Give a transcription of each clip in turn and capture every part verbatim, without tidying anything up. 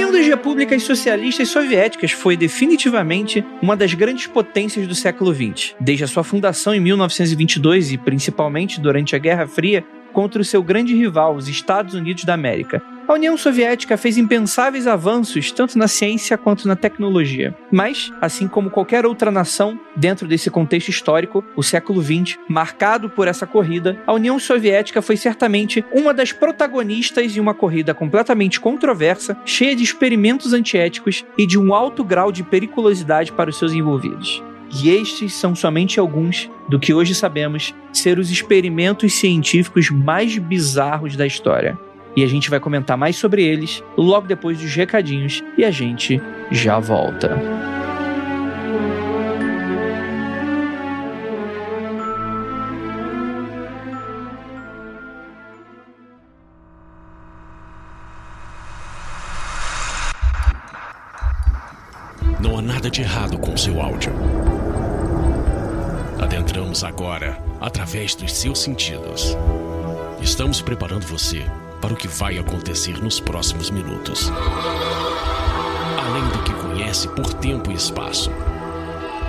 União das Repúblicas Socialistas Soviéticas foi definitivamente uma das grandes potências do século vinte. Desde a sua fundação em mil novecentos e vinte e dois e principalmente durante a Guerra Fria contra o seu grande rival, os Estados Unidos da América, a União Soviética fez impensáveis avanços tanto na ciência quanto na tecnologia. Mas, assim como qualquer outra nação, dentro desse contexto histórico, o século vinte, marcado por essa corrida, a União Soviética foi certamente uma das protagonistas de uma corrida completamente controversa, cheia de experimentos antiéticos e de um alto grau de periculosidade para os seus envolvidos. E estes são somente alguns do que hoje sabemos ser os experimentos científicos mais bizarros da história. E a gente vai comentar mais sobre eles logo depois dos recadinhos e a gente já volta. Não há nada de errado com seu áudio. Adentramos agora através dos seus sentidos. Estamos preparando você para o que vai acontecer nos próximos minutos. Além do que conhece por tempo e espaço,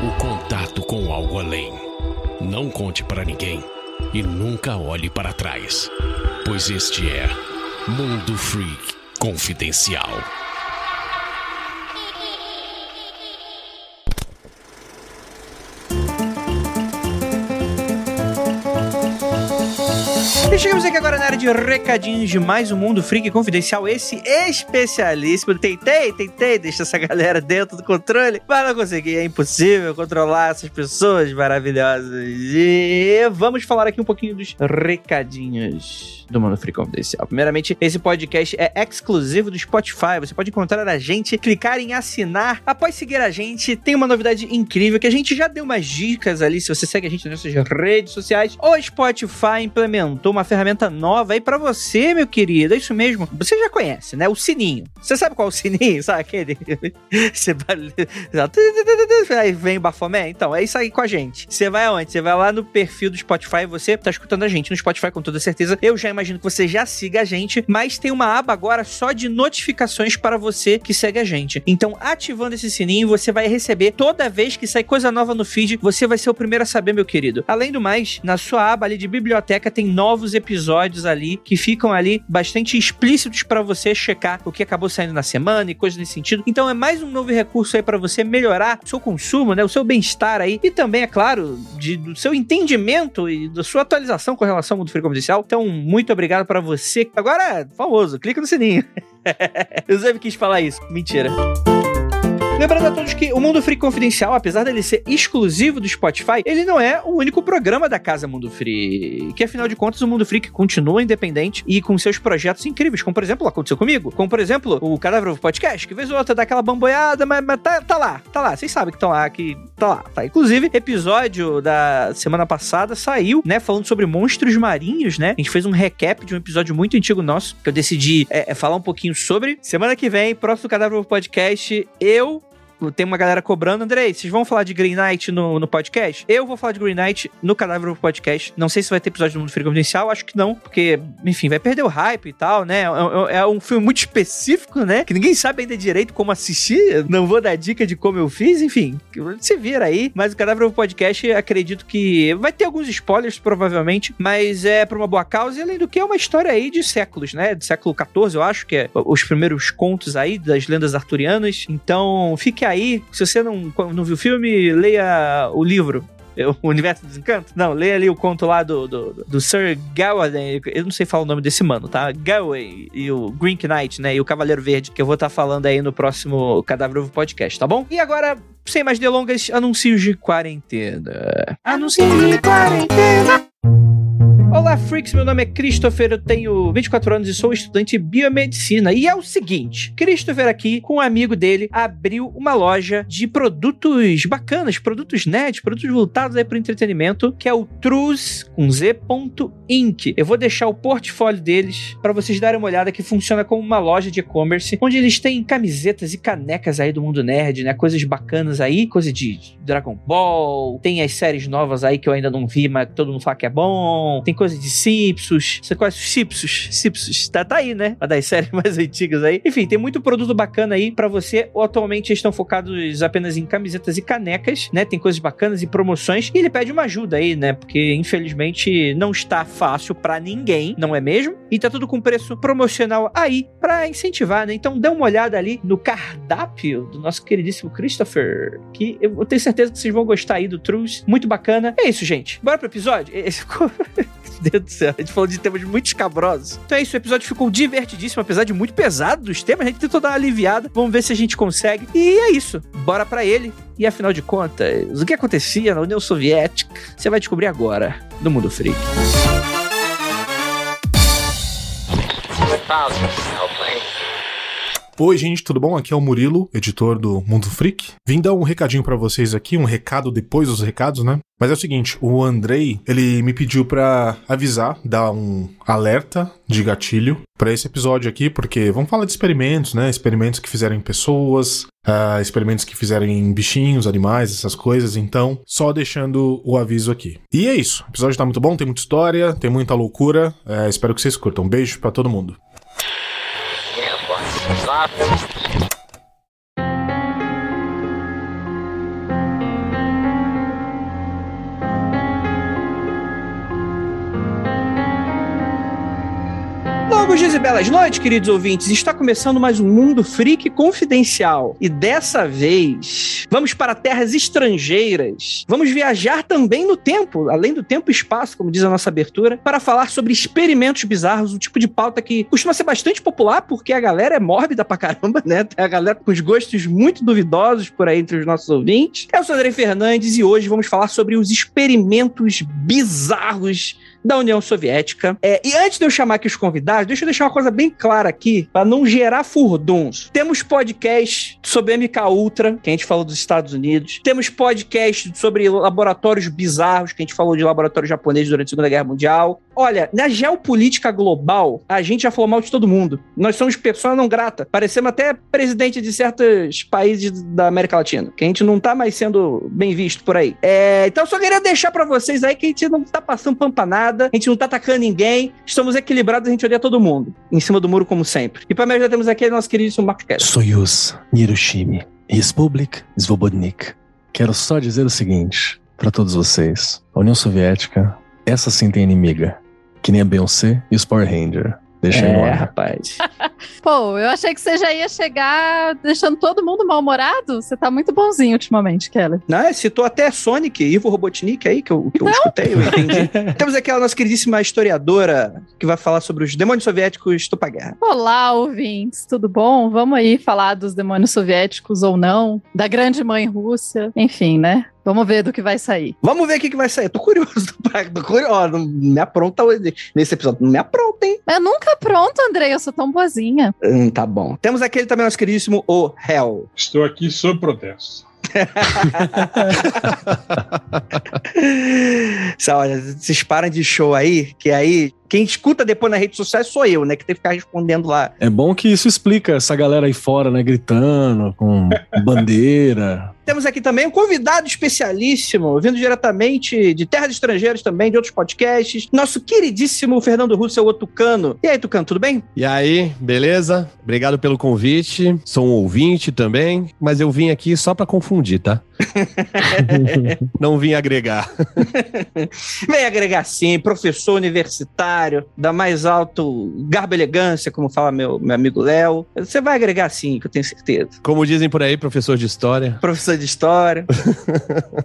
o contato com algo além. Não conte para ninguém e nunca olhe para trás, pois este é Mundo Freak Confidencial. E chegamos aqui agora na área de recadinhos de mais um Mundo Freak Confidencial, esse especialíssimo. Tentei, tentei deixar essa galera dentro do controle, mas não consegui, é impossível controlar essas pessoas maravilhosas. E vamos falar aqui um pouquinho dos recadinhos do Mundo Freak Confidencial. Primeiramente, esse podcast é exclusivo do Spotify, você pode encontrar a gente, clicar em assinar. Após seguir a gente, tem uma novidade incrível que a gente já deu umas dicas ali, se você segue a gente nas nossas redes sociais. O Spotify implementou uma uma ferramenta nova aí pra você, meu querido. É isso mesmo. Você já conhece, né? O sininho. Você sabe qual é o sininho? Sabe aquele? Você aí vem o Bafomé? Então, é isso aí com a gente. Você vai aonde? Você vai lá no perfil do Spotify, você tá escutando a gente no Spotify com toda certeza. Eu já imagino que você já siga a gente, mas tem uma aba agora só de notificações para você que segue a gente. Então, ativando esse sininho, você vai receber toda vez que sai coisa nova no feed, você vai ser o primeiro a saber, meu querido. Além do mais, na sua aba ali de biblioteca tem novos episódios ali, que ficam ali bastante explícitos pra você checar o que acabou saindo na semana e coisas nesse sentido. Então é mais um novo recurso aí pra você melhorar o seu consumo, né, o seu bem-estar aí e também, é claro, de, do seu entendimento e da sua atualização com relação ao Mundo Freak Confidencial. Então, muito obrigado pra você. Agora, famoso, clica no sininho. Eu sempre quis falar isso. Mentira. Lembrando a todos que o Mundo Freak Confidencial, apesar dele ser exclusivo do Spotify, ele não é o único programa da Casa Mundo Freak, que afinal de contas o Mundo Freak continua independente e com seus projetos incríveis, como por exemplo, aconteceu comigo, como por exemplo, o Cadáver do Podcast, que vez ou outra dá aquela bamboiada, mas, mas tá, tá lá, tá lá, vocês sabem que estão lá, que tá lá, tá. Inclusive, episódio da semana passada saiu, né, falando sobre monstros marinhos, né, a gente fez um recap de um episódio muito antigo nosso, que eu decidi é, é, falar um pouquinho sobre. Semana que vem, próximo Cadáver do Podcast, eu tem uma galera cobrando, Andrei, vocês vão falar de Green Knight no, no podcast? Eu vou falar de Green Knight no Cadáver do Podcast. Não sei se vai ter episódio do Mundo Freak Confidencial, acho que não, porque, enfim, vai perder o hype e tal, né? É, é um filme muito específico, né? Que ninguém sabe ainda direito como assistir, não vou dar dica de como eu fiz, enfim, se vira aí. Mas o Cadáver do Podcast, acredito que vai ter alguns spoilers, provavelmente, mas é pra uma boa causa, e além do que é uma história aí de séculos, né? Do século quatorze, eu acho, que é os primeiros contos aí das lendas arturianas. Então, fique aí. Aí, se você não, não viu o filme, leia o livro. O Universo dos Encantos? Não, leia ali o conto lá do, do, do Sir Gawain. Eu não sei falar o nome desse mano, tá? Gawain e o Green Knight, né? E o Cavaleiro Verde, que eu vou estar tá falando aí no próximo Cadáver Podcast, tá bom? E agora, sem mais delongas, anúncios de quarentena. Anúncios de quarentena. Olá, freaks, meu nome é Christopher, eu tenho vinte e quatro anos e sou estudante de biomedicina. E é o seguinte, Christopher aqui, com um amigo dele, abriu uma loja de produtos bacanas, produtos nerds, produtos voltados aí para o entretenimento, que é o Truz, com Z ponto inc. Eu vou deixar o portfólio deles para vocês darem uma olhada, que funciona como uma loja de e-commerce, onde eles têm camisetas e canecas aí do mundo nerd, né? Coisas bacanas aí, coisa de Dragon Ball, tem as séries novas aí que eu ainda não vi, mas todo mundo fala que é bom, tem coisa de Cipsos, você conhece os Cipsos? Cipsos, tá, tá aí, né? Uma das séries mais antigas aí. Enfim, tem muito produto bacana aí pra você. Atualmente eles estão focados apenas em camisetas e canecas, né? Tem coisas bacanas e promoções. E ele pede uma ajuda aí, né? Porque, infelizmente, não está fácil pra ninguém, não é mesmo? E tá tudo com preço promocional aí pra incentivar, né? Então dê uma olhada ali no cardápio do nosso queridíssimo Christopher, que eu tenho certeza que vocês vão gostar aí do Truz. Muito bacana. É isso, gente. Bora pro episódio? Esse... Deus do céu, a gente falou de temas muito escabrosos. Então é isso, o episódio ficou divertidíssimo, apesar de muito pesado dos temas, a gente tentou dar uma aliviada. Vamos ver se a gente consegue. E é isso, bora pra ele. E afinal de contas, o que acontecia na União Soviética, você vai descobrir agora no Mundo Freak. Oi, gente, tudo bom? Aqui é o Murilo, editor do Mundo Freak. Vim dar um recadinho pra vocês aqui, um recado depois dos recados, né? Mas é o seguinte, o Andrei, ele me pediu pra avisar, dar um alerta de gatilho pra esse episódio aqui, porque vamos falar de experimentos, né? Experimentos que fizeram em pessoas, uh, experimentos que fizeram em bichinhos, animais, essas coisas. Então, só deixando o aviso aqui. E é isso, o episódio tá muito bom, tem muita história, tem muita loucura. Uh, espero que vocês curtam. Um beijo pra todo mundo. Bom dias e belas noites, queridos ouvintes. Está começando mais um Mundo Freak Confidencial. E dessa vez, vamos para terras estrangeiras. Vamos viajar também no tempo, além do tempo e espaço, como diz a nossa abertura, para falar sobre experimentos bizarros, um tipo de pauta que costuma ser bastante popular, porque a galera é mórbida pra caramba, né? Tem a galera com os gostos muito duvidosos por aí entre os nossos ouvintes. Eu sou André Fernandes e hoje vamos falar sobre os experimentos bizarros da União Soviética. É, e antes de eu chamar aqui os convidados, deixa eu deixar uma coisa bem clara aqui, para não gerar furdunço. Temos podcast sobre M K Ultra, que a gente falou dos Estados Unidos. Temos podcast sobre laboratórios bizarros, que a gente falou de laboratórios japoneses durante a Segunda Guerra Mundial. Olha, na geopolítica global, a gente já falou mal de todo mundo. Nós somos pessoa não grata. Parecemos até presidente de certos países da América Latina, que a gente não tá mais sendo bem visto por aí. É, então eu só queria deixar pra vocês aí que a gente não tá passando pampanada, a gente não tá atacando ninguém, estamos equilibrados, a gente odeia todo mundo, em cima do muro como sempre. E pra me ajudar temos aqui nosso queridíssimo Marcos Keller. Soyuz, Hiroshima, Respublik Svobodnik. Quero só dizer o seguinte pra todos vocês, a União Soviética, essa sim tem inimiga, que nem a Beyoncé e os Power Rangers. Deixa é, eu ir rapaz. Pô, eu achei que você já ia chegar deixando todo mundo mal-humorado. Você tá muito bonzinho ultimamente, Kelly. Não, citou até Sonic, Ivo Robotnik aí, que eu, que eu escutei, eu entendi. Temos aqui a nossa queridíssima historiadora que vai falar sobre os demônios soviéticos do pós-guerra. Olá, ouvintes, tudo bom? Vamos aí falar dos demônios soviéticos ou não, da grande mãe Rússia, enfim, né? Vamos ver do que vai sair. Vamos ver o que, que vai sair. Tô curioso. Tô curioso. Ó, não me apronta nesse episódio. Não me apronta, hein? Eu nunca apronto, Andrei. Eu sou tão boazinha. Hum, tá bom. Temos aquele também, nosso queridíssimo O Hell. Estou aqui sob protesto. Só, olha, vocês param de show aí, que aí quem escuta depois nas redes sociais sou eu, né? Que tem que ficar respondendo lá. É bom que isso explica essa galera aí fora, né? Gritando, com bandeira. Temos aqui também um convidado especialíssimo, vindo diretamente de terras estrangeiras também, de outros podcasts, nosso queridíssimo Fernando Russell, o Tucano. E aí, Tucano, tudo bem? E aí, beleza? Obrigado pelo convite, sou um ouvinte também, mas eu vim aqui só pra confundir, tá? Não vim agregar. Vem agregar sim, professor universitário, da mais alto garbo e elegância, como fala meu, meu amigo Léo. Você vai agregar sim, que eu tenho certeza. Como dizem por aí, professor de história. Professor de história.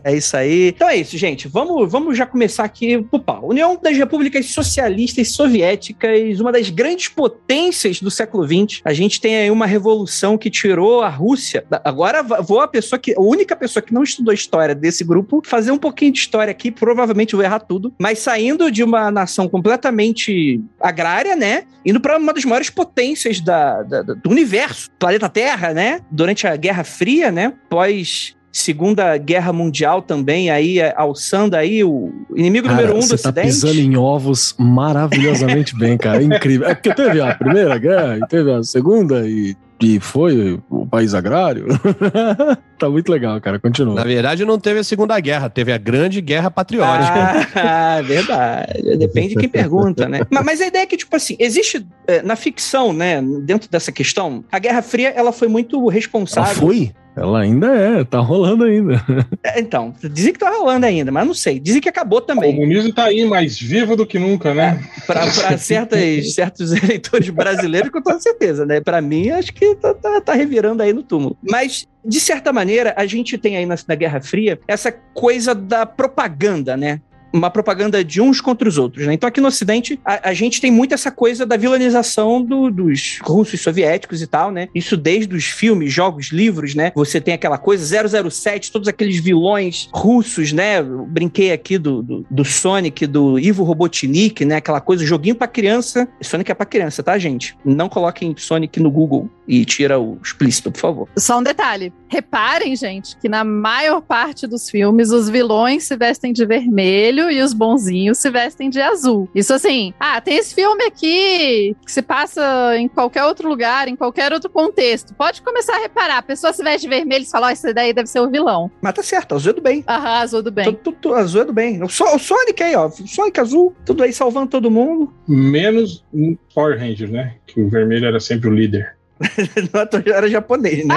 É isso aí. Então é isso, gente. Vamos, vamos já começar aqui pro pau. União das Repúblicas Socialistas Soviéticas, uma das grandes potências do século vinte. A gente tem aí uma revolução que tirou a Rússia. Agora vou a pessoa que... A única pessoa que não estudou história desse grupo fazer um pouquinho de história aqui. Provavelmente eu vou errar tudo. Mas saindo de uma nação completamente agrária, né? Indo para uma das maiores potências da, da, do universo. Planeta Terra, né? Durante a Guerra Fria, né? Pós Segunda Guerra Mundial também, aí alçando aí o inimigo cara, número um do Ocidente. Você tá pisando em ovos maravilhosamente bem, cara. É incrível. É porque teve a Primeira Guerra, teve a Segunda e E foi o país agrário. Tá muito legal, cara. Continua. Na verdade, não teve a Segunda Guerra. Teve a Grande Guerra Patriótica. Ah, verdade. Depende de quem pergunta, né? Mas a ideia é que, tipo assim, existe na ficção, né, dentro dessa questão, a Guerra Fria, ela foi muito responsável. Ela foi? Ela ainda é, tá rolando ainda. Então, dizem que tá rolando ainda, mas não sei. Dizem que acabou também. O comunismo tá aí, mais vivo do que nunca, né? É, pra pra certas, certos eleitores brasileiros, com toda certeza, né? Pra mim, acho que tá, tá, tá revirando aí no túmulo. Mas, de certa maneira, a gente tem aí na, na Guerra Fria essa coisa da propaganda, né? Uma propaganda de uns contra os outros, né? Então aqui no Ocidente, a, a gente tem muito essa coisa da vilanização do, dos russos soviéticos e tal, né? Isso desde os filmes, jogos, livros, né? Você tem aquela coisa, zero zero sete, todos aqueles vilões russos, né? Eu brinquei aqui do, do, do Sonic, do Ivo Robotnik, né? Aquela coisa, joguinho pra criança. Sonic é pra criança, tá, gente? Não coloquem Sonic no Google e tira o explícito, por favor. Só um detalhe. Reparem, gente, que na maior parte dos filmes, os vilões se vestem de vermelho e os bonzinhos se vestem de azul. Isso assim, ah, tem esse filme aqui que se passa em qualquer outro lugar, em qualquer outro contexto. Pode começar a reparar. A pessoa se veste de vermelho e fala, ó, oh, esse daí deve ser o vilão. Mas tá certo, azul é do bem. Aham, azul é do bem. Tudo, tudo, azul é do bem. O, so, o Sonic aí, ó, o Sonic azul, tudo aí salvando todo mundo. Menos o Power Rangers, né? Que o vermelho era sempre o líder. Era japonês, né?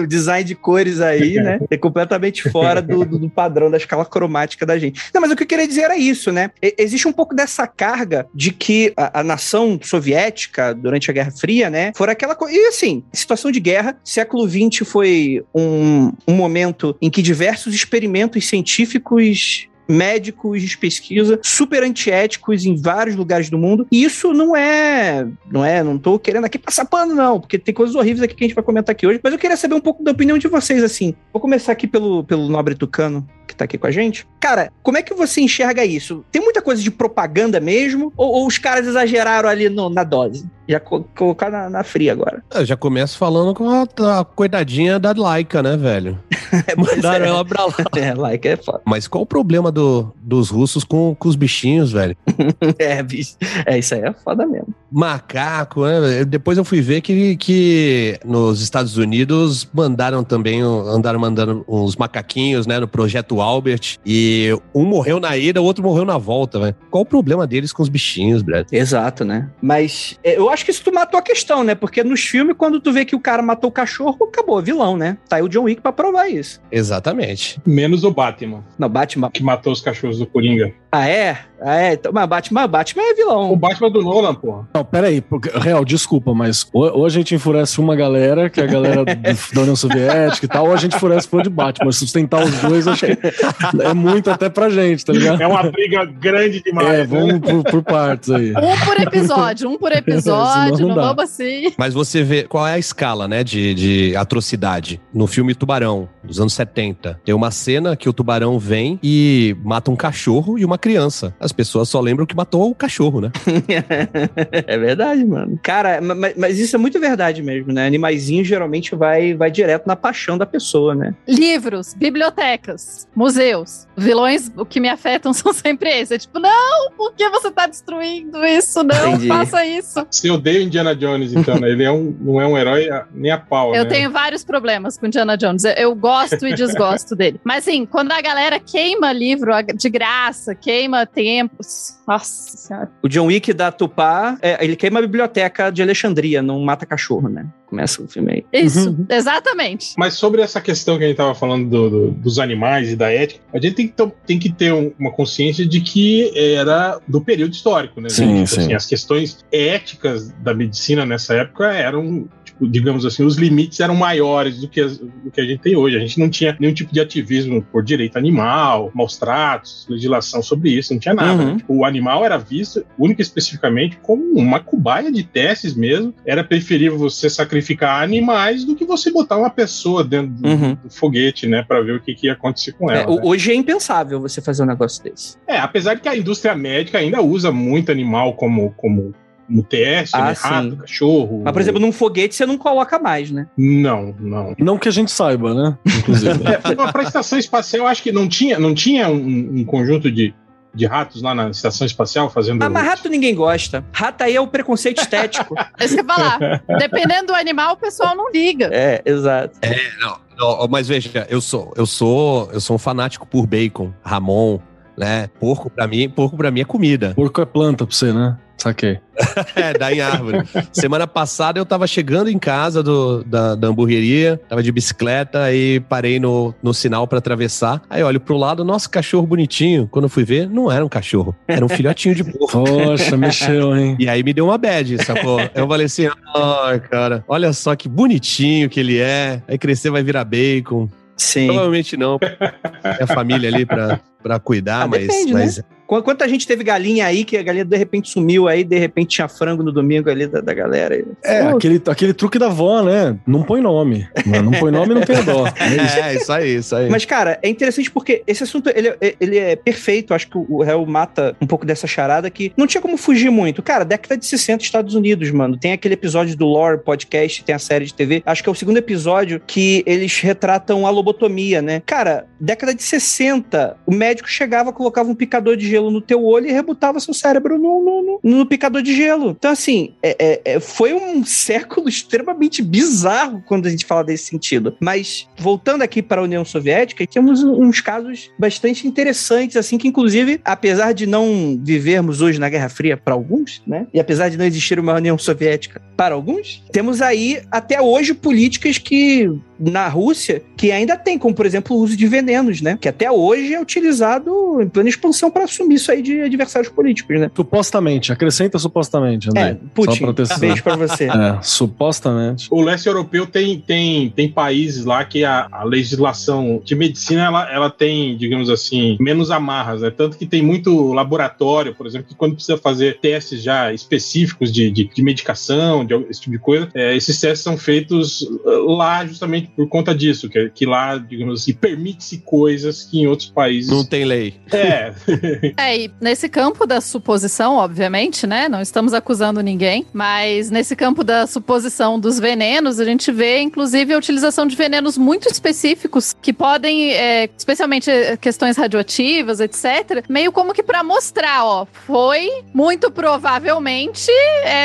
O design de cores aí, né? É completamente fora do, do, do padrão da escala cromática da gente. Não, mas o que eu queria dizer era isso, né? E, existe um pouco dessa carga de que a, a nação soviética, durante a Guerra Fria, né? Fora aquela coisa... E assim, situação de guerra, século vinte foi um, um momento em que diversos experimentos científicos... médicos de pesquisa, super antiéticos em vários lugares do mundo. E isso não é... Não é, não tô querendo aqui passar pano, não, porque tem coisas horríveis aqui que a gente vai comentar aqui hoje. Mas eu queria saber um pouco da opinião de vocês, assim. Vou começar aqui pelo, pelo nobre Tucano, que tá aqui com a gente. Cara, como é que você enxerga isso? Tem muita coisa de propaganda mesmo? Ou, ou os caras exageraram ali no, na dose? Já co- colocar na, na fria agora. Eu já começo falando com a, a coitadinha da Laika, né, velho? Mandaram é, ela pra lá. É, Laika é foda. Mas qual o problema do Do, dos russos com, com os bichinhos, velho? É, bicho. É, isso aí é foda mesmo. Macaco, né? Depois eu fui ver que, que nos Estados Unidos mandaram também, andaram mandando uns macaquinhos, né, no Projeto Albert, e um morreu na ida, o outro morreu na volta, velho. Qual o problema deles com os bichinhos, Brad? Exato, né? Mas eu acho que isso tu matou a questão, né? Porque nos filmes, quando tu vê que o cara matou o cachorro, acabou, vilão, né? Tá aí o John Wick pra provar isso. Exatamente. Menos o Batman. Não, Batman... Que matou os cachorros do Coringa. Ah, é? Ah, é? Então, mas Batman, Batman é vilão. O Batman do Nolan, porra. Não, peraí. Porque, real, desculpa, mas ou, ou a gente enfurece uma galera, que é a galera do, da União Soviética e tal, ou a gente enfurece por de Batman. Sustentar os dois, acho que é muito até pra gente, tá ligado? É uma briga grande demais. É, vamos né? por, por partes aí. Um por episódio, um por episódio, não, não vamos assim. Mas você vê qual é a escala, né, de, de atrocidade. No filme Tubarão, dos anos setenta, tem uma cena que o tubarão vem e mata um cachorro e uma criança. As pessoas só lembram que matou o cachorro, né? É verdade, mano. Cara, mas, mas isso é muito verdade mesmo, né? Animaizinho geralmente vai, vai direto na paixão da pessoa, né? Livros, bibliotecas, museus. Vilões, o que me afetam são sempre esses. É tipo, não, por que você tá destruindo isso? Não, entendi. Faça isso. Você odeia o Indiana Jones, então, né? Ele é um, não é um herói nem a pau, Eu né? tenho vários problemas com Indiana Jones. Eu, eu gosto e desgosto dele. Mas, assim, quando a galera queima livro de graça, queima tempos. Nossa Senhora. O John Wick da Tupá, é, ele queima a biblioteca de Alexandria, não mata cachorro, né? Começa o filme aí. Isso, uhum. Exatamente. Mas sobre essa questão que a gente tava falando do, do, dos animais e da ética, a gente tem que, t- tem que ter um, uma consciência de que era do período histórico, né? Sim, sim. Assim, as questões éticas da medicina nessa época eram... digamos assim, os limites eram maiores do que, as, do que a gente tem hoje. A gente não tinha nenhum tipo de ativismo por direito animal, maus tratos, legislação sobre isso, não tinha nada. Uhum. O animal era visto, única e especificamente, como uma cobaia de testes mesmo. Era preferível você sacrificar animais do que você botar uma pessoa dentro do, uhum. do foguete, né, pra ver o que, que ia acontecer com ela. É, né? Hoje é impensável você fazer um negócio desse. É, apesar de que a indústria médica ainda usa muito animal como... como Como T S, ah, né? Rato, cachorro... Mas, por exemplo, num foguete você não coloca mais, né? Não, não. Não que a gente saiba, né? Inclusive. É, pra estação espacial, eu acho que não tinha, não tinha um, um conjunto de, de ratos lá na estação espacial fazendo... Ah, mas rato ninguém gosta. Rato aí é o preconceito estético. É isso que eu ia falar. Dependendo do animal, o pessoal não liga. É, exato. É, não, não, mas veja, eu sou, eu sou, eu sou um fanático por bacon, Ramon, né? Porco pra mim, porco pra mim é comida. Porco é planta pra você, né? Saquei. É, dá em árvore. Semana passada eu tava chegando em casa do, da, da hamburgueria, tava de bicicleta e parei no, no sinal pra atravessar. Aí olho pro lado, nossa, cachorro bonitinho. Quando eu fui ver, não era um cachorro, era um filhotinho de porco. Poxa, mexeu, hein? E aí me deu uma bad, sacou? Eu falei assim, ai, oh, cara, olha só que bonitinho que ele é. Aí crescer vai virar bacon. Sim. Provavelmente não. É a família ali pra, pra cuidar, ah, mas... Depende, mas... Né? Quanta gente teve galinha aí, que a galinha de repente sumiu aí, de repente tinha frango no domingo ali da, da galera. É, aquele, aquele truque da avó, né? Não põe nome. Não põe nome e não tem dó. É, isso aí, isso aí. Mas, cara, é interessante porque esse assunto, ele, ele é perfeito. Acho que o réu mata um pouco dessa charada que não tinha como fugir muito. Cara, década de sessenta, Estados Unidos, mano. Tem aquele episódio do Lore Podcast, tem a série de T V. Acho que é o segundo episódio que eles retratam a lobotomia, né? Cara, década de sessenta, o médico chegava, colocava um picador de gelo no teu olho e rebutava seu cérebro no, no, no, no picador de gelo. Então, assim, é, é, foi um século extremamente bizarro quando a gente fala desse sentido. Mas, voltando aqui para a União Soviética, temos uns casos bastante interessantes, assim, que, inclusive, apesar de não vivermos hoje na Guerra Fria para alguns, né? E apesar de não existir uma União Soviética para alguns, temos aí, até hoje, políticas que... na Rússia, que ainda tem, como por exemplo o uso de venenos, né? Que até hoje é utilizado em plena expansão para assumir isso aí de adversários políticos, né? Supostamente, acrescenta supostamente, André. É, Putin, um beijo pra você. É, supostamente. O leste europeu tem, tem, tem países lá que a, a legislação de medicina, ela, ela tem, digamos assim, menos amarras, né? Tanto que tem muito laboratório, por exemplo, que quando precisa fazer testes já específicos de, de, de medicação, de, esse tipo de coisa, é, esses testes são feitos lá justamente por conta disso, que, que lá, digamos assim, permite-se coisas que em outros países... Não tem lei. É. É, e nesse campo da suposição, obviamente, né, não estamos acusando ninguém, mas nesse campo da suposição dos venenos, a gente vê, inclusive, a utilização de venenos muito específicos, que podem, é, especialmente questões radioativas, etcétera, meio como que pra mostrar, ó, foi muito provavelmente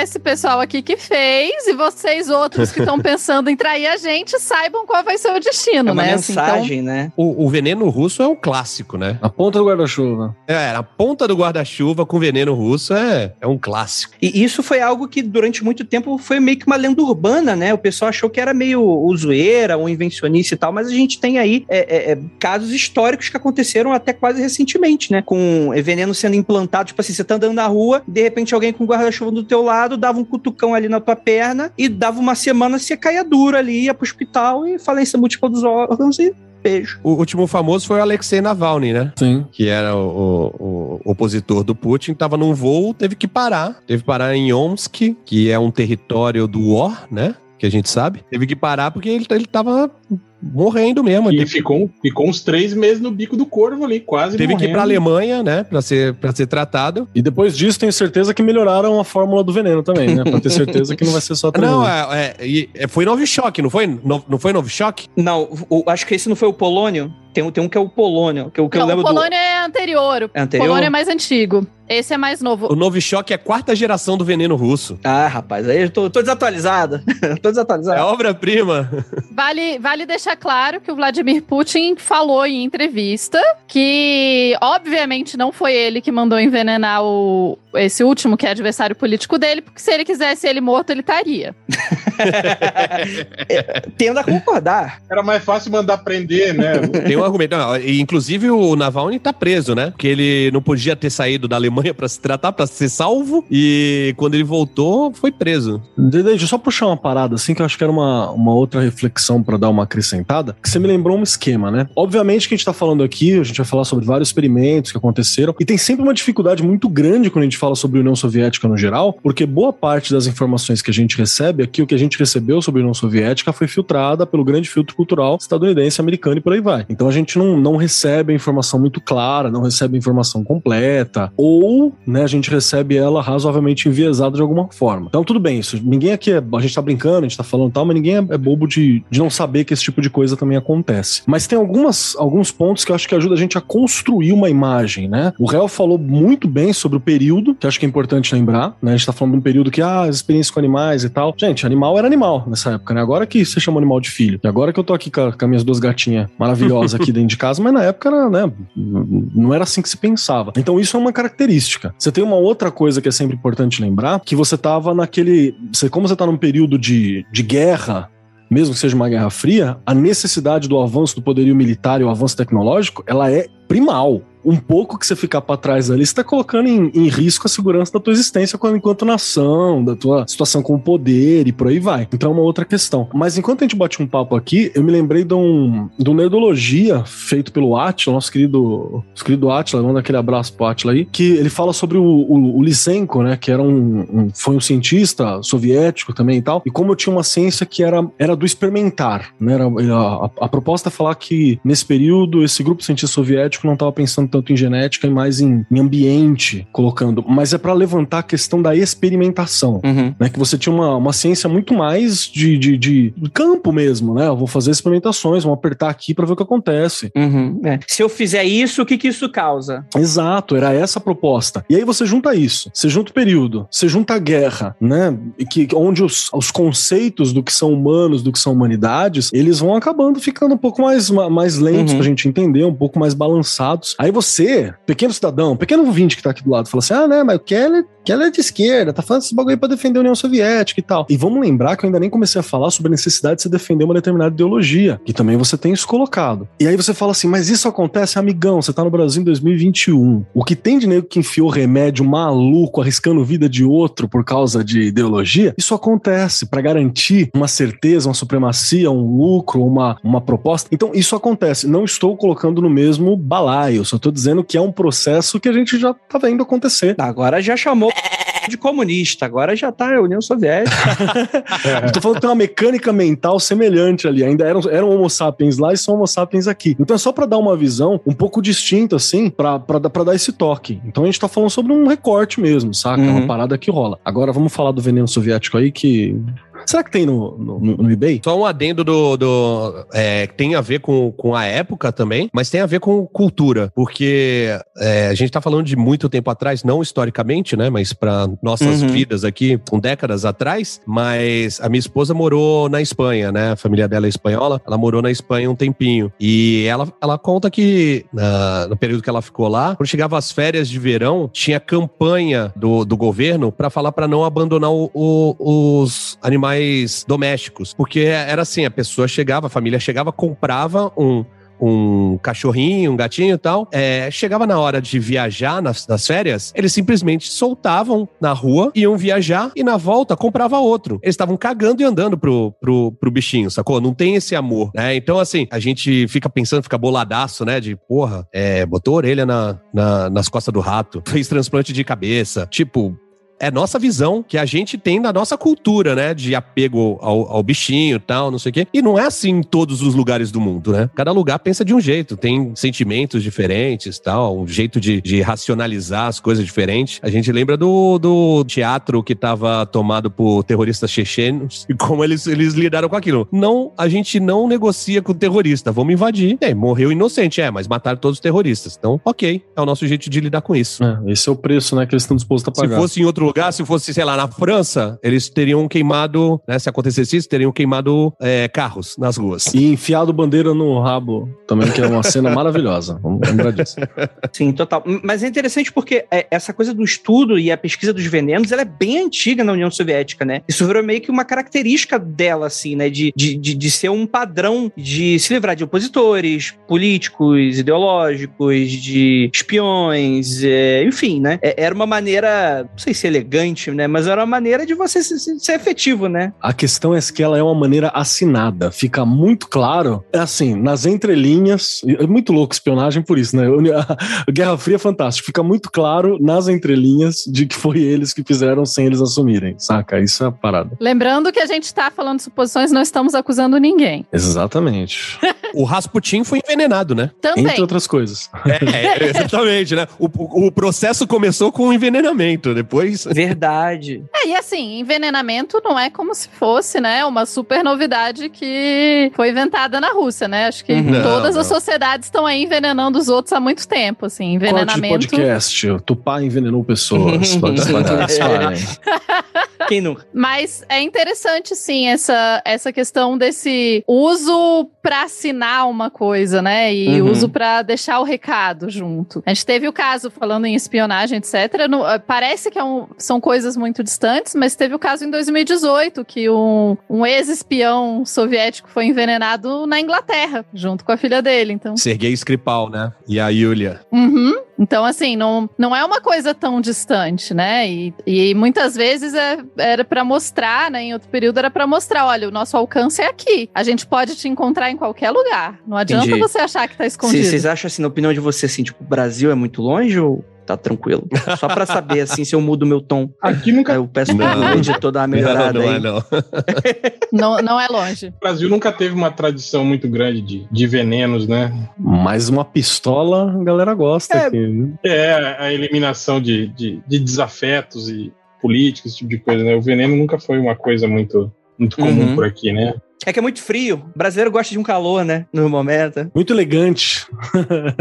esse pessoal aqui que fez, e vocês outros que estão pensando em trair a gente, saibam qual vai ser o destino, é uma né? mensagem, então, né? O, o veneno russo é um clássico, né? A ponta do guarda-chuva. É, a ponta do guarda-chuva com veneno russo é, é um clássico. E isso foi algo que durante muito tempo foi meio que uma lenda urbana, né? O pessoal achou que era meio zoeira ou invencionista e tal, mas a gente tem aí é, é, casos históricos que aconteceram até quase recentemente, né? Com veneno sendo implantado, tipo assim, você tá andando na rua, de repente alguém com guarda-chuva do teu lado dava um cutucão ali na tua perna e dava uma semana, você caía duro ali, ia pro hospital e falência múltipla dos órgãos e beijo. O último famoso foi o Alexei Navalny, né? Sim. Que era o, o, o opositor do Putin, estava num voo, teve que parar. Teve que parar em Omsk, que é um território do war, né? Que a gente sabe. Teve que parar porque ele, ele tava morrendo mesmo. E teve... ficou, ficou uns três meses no bico do corvo ali, quase Teve morrendo. Que ir pra Alemanha, né, pra ser, pra ser tratado. E depois disso, tenho certeza que melhoraram a fórmula do veneno também, né, pra ter certeza que não vai ser só... Não, é, é, é, foi Novichok, não foi? No, não foi Novichok? Não, o, acho que esse não foi o Polônio. Tem, tem um que é o Polônio. Que, que não, eu lembro o Polônio do... é anterior. É anterior? O Polônio é mais antigo. Esse é mais novo. O Novichok é a quarta geração do veneno russo. Ah, rapaz, aí eu tô, tô desatualizado. tô desatualizado. É obra-prima. Vale, vale deixar claro que o Vladimir Putin falou em entrevista que, obviamente, não foi ele que mandou envenenar o, esse último, que é adversário político dele, porque se ele quisesse ele morto, ele estaria. é, tendo a concordar. Era mais fácil mandar prender, né? Tem um argumento. Não, inclusive, o Navalny tá preso, né? Porque ele não podia ter saído da Alemanha para se tratar, para ser salvo, e quando ele voltou, foi preso. Deixa eu só puxar uma parada, assim, que eu acho que era uma, uma outra reflexão para dar uma acrescentada, que você me lembrou um esquema, né? Obviamente que a gente tá falando aqui, a gente vai falar sobre vários experimentos que aconteceram, e tem sempre uma dificuldade muito grande quando a gente fala sobre a União Soviética no geral, porque boa parte das informações que a gente recebe aqui, o que a gente recebeu sobre a União Soviética foi filtrada pelo grande filtro cultural estadunidense, americano e por aí vai. Então gente não, não recebe a informação muito clara, não recebe a informação completa, ou, né, a gente recebe ela razoavelmente enviesada de alguma forma. Então, tudo bem, isso, ninguém aqui é, a gente tá brincando, a gente tá falando tal, mas ninguém é, é bobo de, de não saber que esse tipo de coisa também acontece. Mas tem algumas, alguns pontos que eu acho que ajuda a gente a construir uma imagem, né? O Hel falou muito bem sobre o período, que eu acho que é importante lembrar, né? A gente tá falando de um período que, ah, as experiências com animais e tal. Gente, animal era animal nessa época, né? Agora que você chama animal de filho, e agora que eu tô aqui com, com as minhas duas gatinhas maravilhosas aqui dentro de casa, mas na época era, né? Não era assim que se pensava. Então isso é uma característica. Você tem uma outra coisa que é sempre importante lembrar, que você tava naquele... Você, como você tá num período de, de guerra... mesmo que seja uma guerra fria, a necessidade do avanço do poderio militar e o avanço tecnológico, ela é primal. Um pouco que você ficar pra trás ali, você tá colocando em, em risco a segurança da tua existência enquanto nação, da tua situação com o poder e por aí vai. Então é uma outra questão. Mas enquanto a gente bate um papo aqui, eu me lembrei de um, de um Nerdologia feito pelo Atila, nosso querido, nosso querido Atila, manda aquele abraço pro Atila aí, que ele fala sobre o, o, o Lysenko, né, que era um, um, foi um cientista soviético também e tal, e como tinha uma ciência que era, era do experimentar, né, era, a, a, a proposta é falar que nesse período esse grupo cientista soviético não tava pensando tanto em genética e mais em, em ambiente, colocando, mas é para levantar a questão da experimentação, uhum. né? Que você tinha uma, uma ciência muito mais de, de, de campo mesmo, né? Eu vou fazer experimentações, vou apertar aqui para ver o que acontece. Uhum, é. Se eu fizer isso, o que que isso causa? Exato, era essa a proposta. E aí você junta isso, você junta o período, você junta a guerra, né? Que, onde os, os conceitos do que são humanos, do que são humanidades, eles vão acabando ficando um pouco mais, mais lentos uhum. pra gente entender, um pouco mais balançados. Aí você Você, pequeno cidadão, pequeno ouvinte que tá aqui do lado, fala assim, ah, né, mas o Keller, Keller é de esquerda, tá falando esse bagulho aí pra defender a União Soviética e tal. E vamos lembrar que eu ainda nem comecei a falar sobre a necessidade de você defender uma determinada ideologia, que também você tem isso colocado. E aí você fala assim, mas isso acontece, amigão, você tá no Brasil em dois mil e vinte e um. O que tem de nego que enfiou remédio maluco, arriscando vida de outro por causa de ideologia, isso acontece pra garantir uma certeza, uma supremacia, um lucro, uma, uma proposta. Então, isso acontece. Não estou colocando no mesmo balaio, só tô dizendo que é um processo que a gente já tá vendo acontecer. Agora já chamou de comunista, agora já tá a União Soviética. é. Eu tô falando que tem uma mecânica mental semelhante ali, ainda eram, eram Homo Sapiens lá e são Homo Sapiens aqui. Então é só pra dar uma visão um pouco distinta, assim, pra, pra, pra dar esse toque. Então a gente tá falando sobre um recorte mesmo, saca? Uhum. É uma parada que rola. Agora vamos falar do veneno soviético aí que... Será que tem no, no, no eBay? Só um adendo do... do é, tem a ver com, com a época também, mas tem a ver com cultura, porque é, a gente tá falando de muito tempo atrás, não historicamente, né, mas para nossas uhum. vidas aqui, com décadas atrás, mas a minha esposa morou na Espanha, né, a família dela é espanhola, ela morou na Espanha um tempinho, e ela, ela conta que na, no período que ela ficou lá, quando chegava as férias de verão, tinha campanha do, do governo para falar para não abandonar o, o, os animais domésticos, porque era assim, a pessoa chegava, a família chegava, comprava um um cachorrinho, um gatinho e tal, é, chegava na hora de viajar nas, nas férias, eles simplesmente soltavam na rua, iam viajar e na volta comprava outro. Eles estavam cagando e andando pro, pro, pro bichinho, sacou? Não tem esse amor, né? Então, assim, a gente fica pensando, fica boladaço, né? De, porra, é, botou a orelha na, na, nas costas do rato, fez transplante de cabeça, tipo... É nossa visão que a gente tem da nossa cultura, né? De apego ao, ao bichinho e tal, não sei o quê. E não é assim em todos os lugares do mundo, né? Cada lugar pensa de um jeito. Tem sentimentos diferentes e tal. Um jeito de, de racionalizar as coisas diferentes. A gente lembra do, do teatro que estava tomado por terroristas chechenos. E como eles, eles lidaram com aquilo. Não, a gente não negocia com o terrorista. Vamos invadir. É, morreu inocente. É, mas mataram todos os terroristas. Então, ok. É o nosso jeito de lidar com isso. É, esse é o preço, né? Que eles estão dispostos a pagar. Se fosse em outro lugar, se fosse, sei lá, na França, eles teriam queimado, né, se acontecesse isso, teriam queimado é, carros nas ruas. E enfiado bandeira no rabo também, que é uma cena maravilhosa. Vamos lembrar disso. Sim, total. Mas é interessante porque essa coisa do estudo e a pesquisa dos venenos, ela é bem antiga na União Soviética, né? Isso virou meio que uma característica dela, assim, né? De, de, de ser um padrão de se livrar de opositores, políticos, ideológicos, de espiões, é, enfim, né? Era uma maneira, não sei se ele elegante, né? Mas era uma maneira de você ser, ser efetivo, né? A questão é que ela é uma maneira assinada. Fica muito claro, assim, nas entrelinhas... É muito louco espionagem por isso, né? A Guerra Fria é fantástico. Fica muito claro nas entrelinhas de que foi eles que fizeram sem eles assumirem, saca? Isso é a parada. Lembrando que a gente tá falando suposições, não estamos acusando ninguém. Exatamente. O Rasputin foi envenenado, né? Também. Entre outras coisas. É, exatamente, né? O, o, o processo começou com o envenenamento, depois... Verdade. É, e assim, envenenamento não é como se fosse, né, uma super novidade que foi inventada na Rússia, né? Acho que não, todas não. as sociedades estão aí envenenando os outros há muito tempo, assim, envenenamento... Corte de podcast, o Tupá envenenou pessoas. Quem nunca? Mas é interessante, sim, essa, essa questão desse uso pra assinar uma coisa, né? E uhum. uso pra deixar o recado junto. A gente teve o caso, falando em espionagem, etcétera. No, parece que é um, são coisas muito distantes, mas teve o caso em dois mil e dezoito, que um, um ex-espião soviético foi envenenado na Inglaterra, junto com a filha dele, então... Sergei Skripal, né? E a Yulia. Uhum. Então, assim, não, não é uma coisa tão distante, né? E, e muitas vezes é, era pra mostrar, né? Em outro período era pra mostrar, olha, o nosso alcance é aqui. A gente pode te encontrar em qualquer lugar. Não adianta Entendi. Você achar que tá escondido. C- vocês acham, assim, na opinião de vocês, assim, tipo, o Brasil é muito longe ou... Tá tranquilo. Só pra saber, assim, se eu mudo meu tom. Aqui nunca... Eu peço pro editor dar uma melhorada aí. Não, não, não, não. não, não é longe. O Brasil nunca teve uma tradição muito grande de, de venenos, né? Mas uma pistola a galera gosta é, aqui, né? É, a eliminação de, de, de desafetos e políticos, esse tipo de coisa, né? O veneno nunca foi uma coisa muito, muito comum uhum. por aqui, né? É que é muito frio. O brasileiro gosta de um calor, né? No momento. Muito elegante.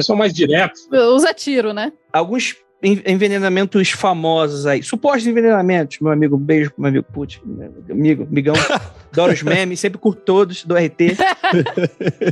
São mais diretos. Usa tiro, né? Alguns envenenamentos famosos aí. Supostos envenenamentos. Meu amigo, beijo pro meu amigo Putin. Meu amigo, amigão. Adoro os memes. Sempre curto todos do R T.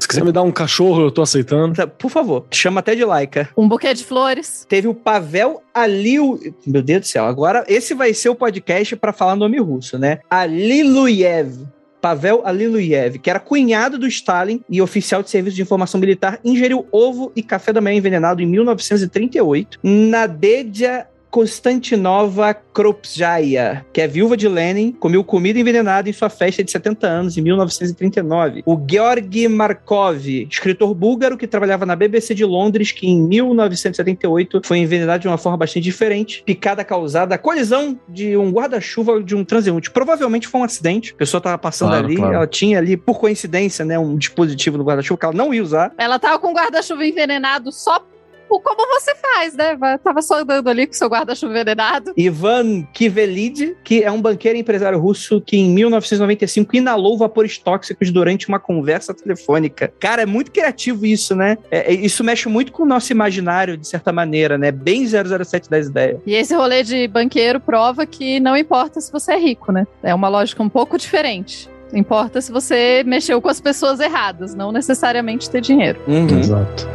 Se quiser me dar um cachorro, eu tô aceitando. Por favor. Chama até de Laika. Um buquê de flores. Teve o Pavel Aliluiev. Meu Deus do céu. Agora, esse vai ser o podcast pra falar nome russo, né? Aliluiev. Pavel Aliluiev, que era cunhado do Stalin e oficial de serviço de informação militar, ingeriu ovo e café da manhã envenenado em mil novecentos e trinta e oito. Nadeja Konstantinova Krupskaya, que é viúva de Lenin, comeu comida envenenada em sua festa de setenta anos, em mil novecentos e trinta e nove. O Georgi Markov, escritor búlgaro que trabalhava na B B C de Londres, que em mil novecentos e setenta e oito foi envenenado de uma forma bastante diferente, picada causada da colisão de um guarda-chuva de um transeunte. Provavelmente foi um acidente, a pessoa estava passando claro, ali, claro. Ela tinha ali, por coincidência, né, um dispositivo no guarda-chuva que ela não ia usar. Ela estava com o guarda-chuva envenenado só como você faz, né? Tava só andando ali com seu guarda-chuva envenenado. Ivan Kivelid, que é um banqueiro e empresário russo que em mil novecentos e noventa e cinco inalou vapores tóxicos durante uma conversa telefônica. Cara, é muito criativo isso, né? É, isso mexe muito com o nosso imaginário, de certa maneira, né? Bem zero zero sete das ideias. E esse rolê de banqueiro prova que não importa se você é rico, né? É uma lógica um pouco diferente. Importa se você mexeu com as pessoas erradas, não necessariamente ter dinheiro. Uhum. Exato.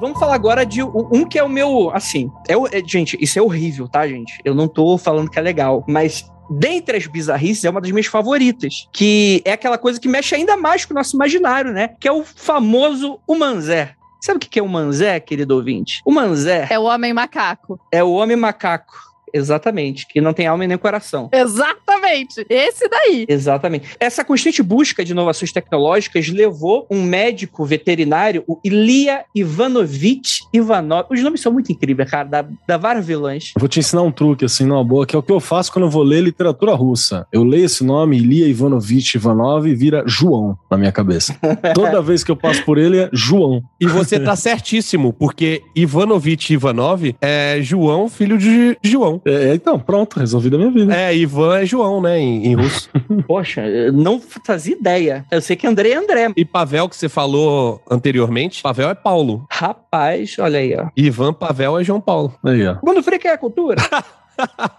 Vamos falar agora de um que é o meu, assim, é, é, gente, isso é horrível, tá, gente? Eu não tô falando que é legal, mas dentre as bizarrices é uma das minhas favoritas, que é aquela coisa que mexe ainda mais com o nosso imaginário, né? Que é o famoso Humanzé. Sabe o que é o Manzé, querido ouvinte? O Manzé... É o homem macaco. É o homem macaco. Exatamente, que não tem alma e nem coração. Exatamente, esse daí. Exatamente. Essa constante busca de inovações tecnológicas levou um médico veterinário, o Ilya Ivanovich Ivanov. Os nomes são muito incríveis, cara, da, da várias vilãs. Vou te ensinar um truque, assim, numa boa, que é o que eu faço quando eu vou ler literatura russa. Eu leio esse nome, Ilya Ivanovich Ivanov, e vira João na minha cabeça. Toda vez que eu passo por ele é João. E você tá certíssimo, porque Ivanovich Ivanov é João, filho de João. É, então, pronto, resolvido a minha vida. É, Ivan é João, né, em, em russo. Poxa, eu não fazia ideia. Eu sei que André é André. E Pavel, que você falou anteriormente, Pavel é Paulo. Rapaz, olha aí, ó. Ivan Pavel é João Paulo. Aí, ó. Mundo Freak é a cultura.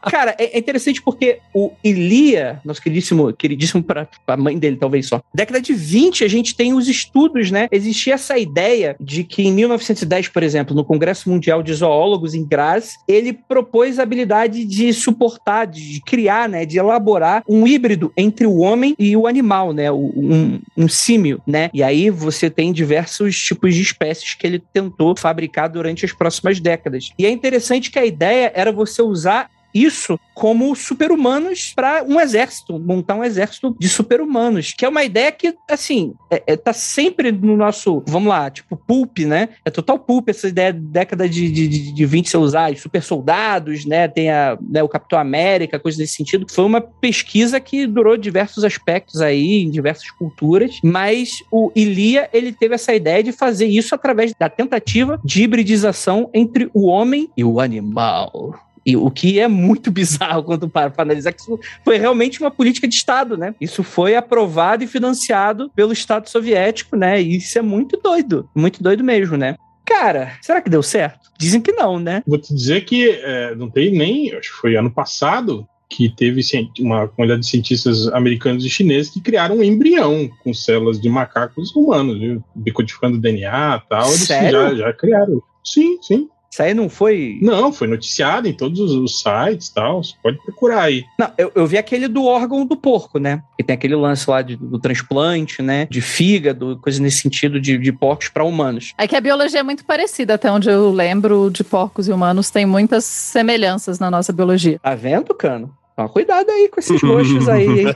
Cara, é interessante porque o Ilya, nosso queridíssimo, queridíssimo pra, pra mãe dele, talvez só. Década de vinte, a gente tem os estudos, né? Existia essa ideia de que em mil novecentos e dez, por exemplo, no Congresso Mundial de Zoólogos, em Graz, ele propôs a habilidade de suportar, de criar, né? De elaborar um híbrido entre o homem e o animal, né? Um, um símio, né? E aí você tem diversos tipos de espécies que ele tentou fabricar durante as próximas décadas. E é interessante que a ideia era você usar isso como super-humanos para um exército, montar um exército de super-humanos, que é uma ideia que, assim, é, é, tá sempre no nosso, vamos lá, tipo, pulp, né? É total pulp essa ideia da década de, de, de vinte, você usar super-soldados, né? Tem a, né, o Capitão América, coisa nesse sentido. Foi uma pesquisa que durou diversos aspectos aí, em diversas culturas, mas o Ilya, ele teve essa ideia de fazer isso através da tentativa de hibridização entre o homem e o animal. E o que é muito bizarro quando para para analisar, que isso foi realmente uma política de Estado, né? Isso foi aprovado e financiado pelo Estado soviético, né? E isso é muito doido, muito doido mesmo, né? Cara, será que deu certo? Dizem que não, né? Vou te dizer que é, não tem nem, acho que foi ano passado, que teve uma comunidade de cientistas americanos e chineses que criaram um embrião com células de macacos humanos, viu? Decodificando D N A e tal. Eles Sério? Já, já criaram. Sim, sim. Isso aí não foi... Não, foi noticiado em todos os sites e tal. Você pode procurar aí. Não, eu, eu vi aquele do órgão do porco, né? Que tem aquele lance lá de, do transplante, né? De fígado, coisa nesse sentido de, de porcos para humanos. É que a biologia é muito parecida, até onde eu lembro, de porcos e humanos. Tem muitas semelhanças na nossa biologia. Tá vendo, Cano? Então, cuidado aí com esses roxos aí, hein?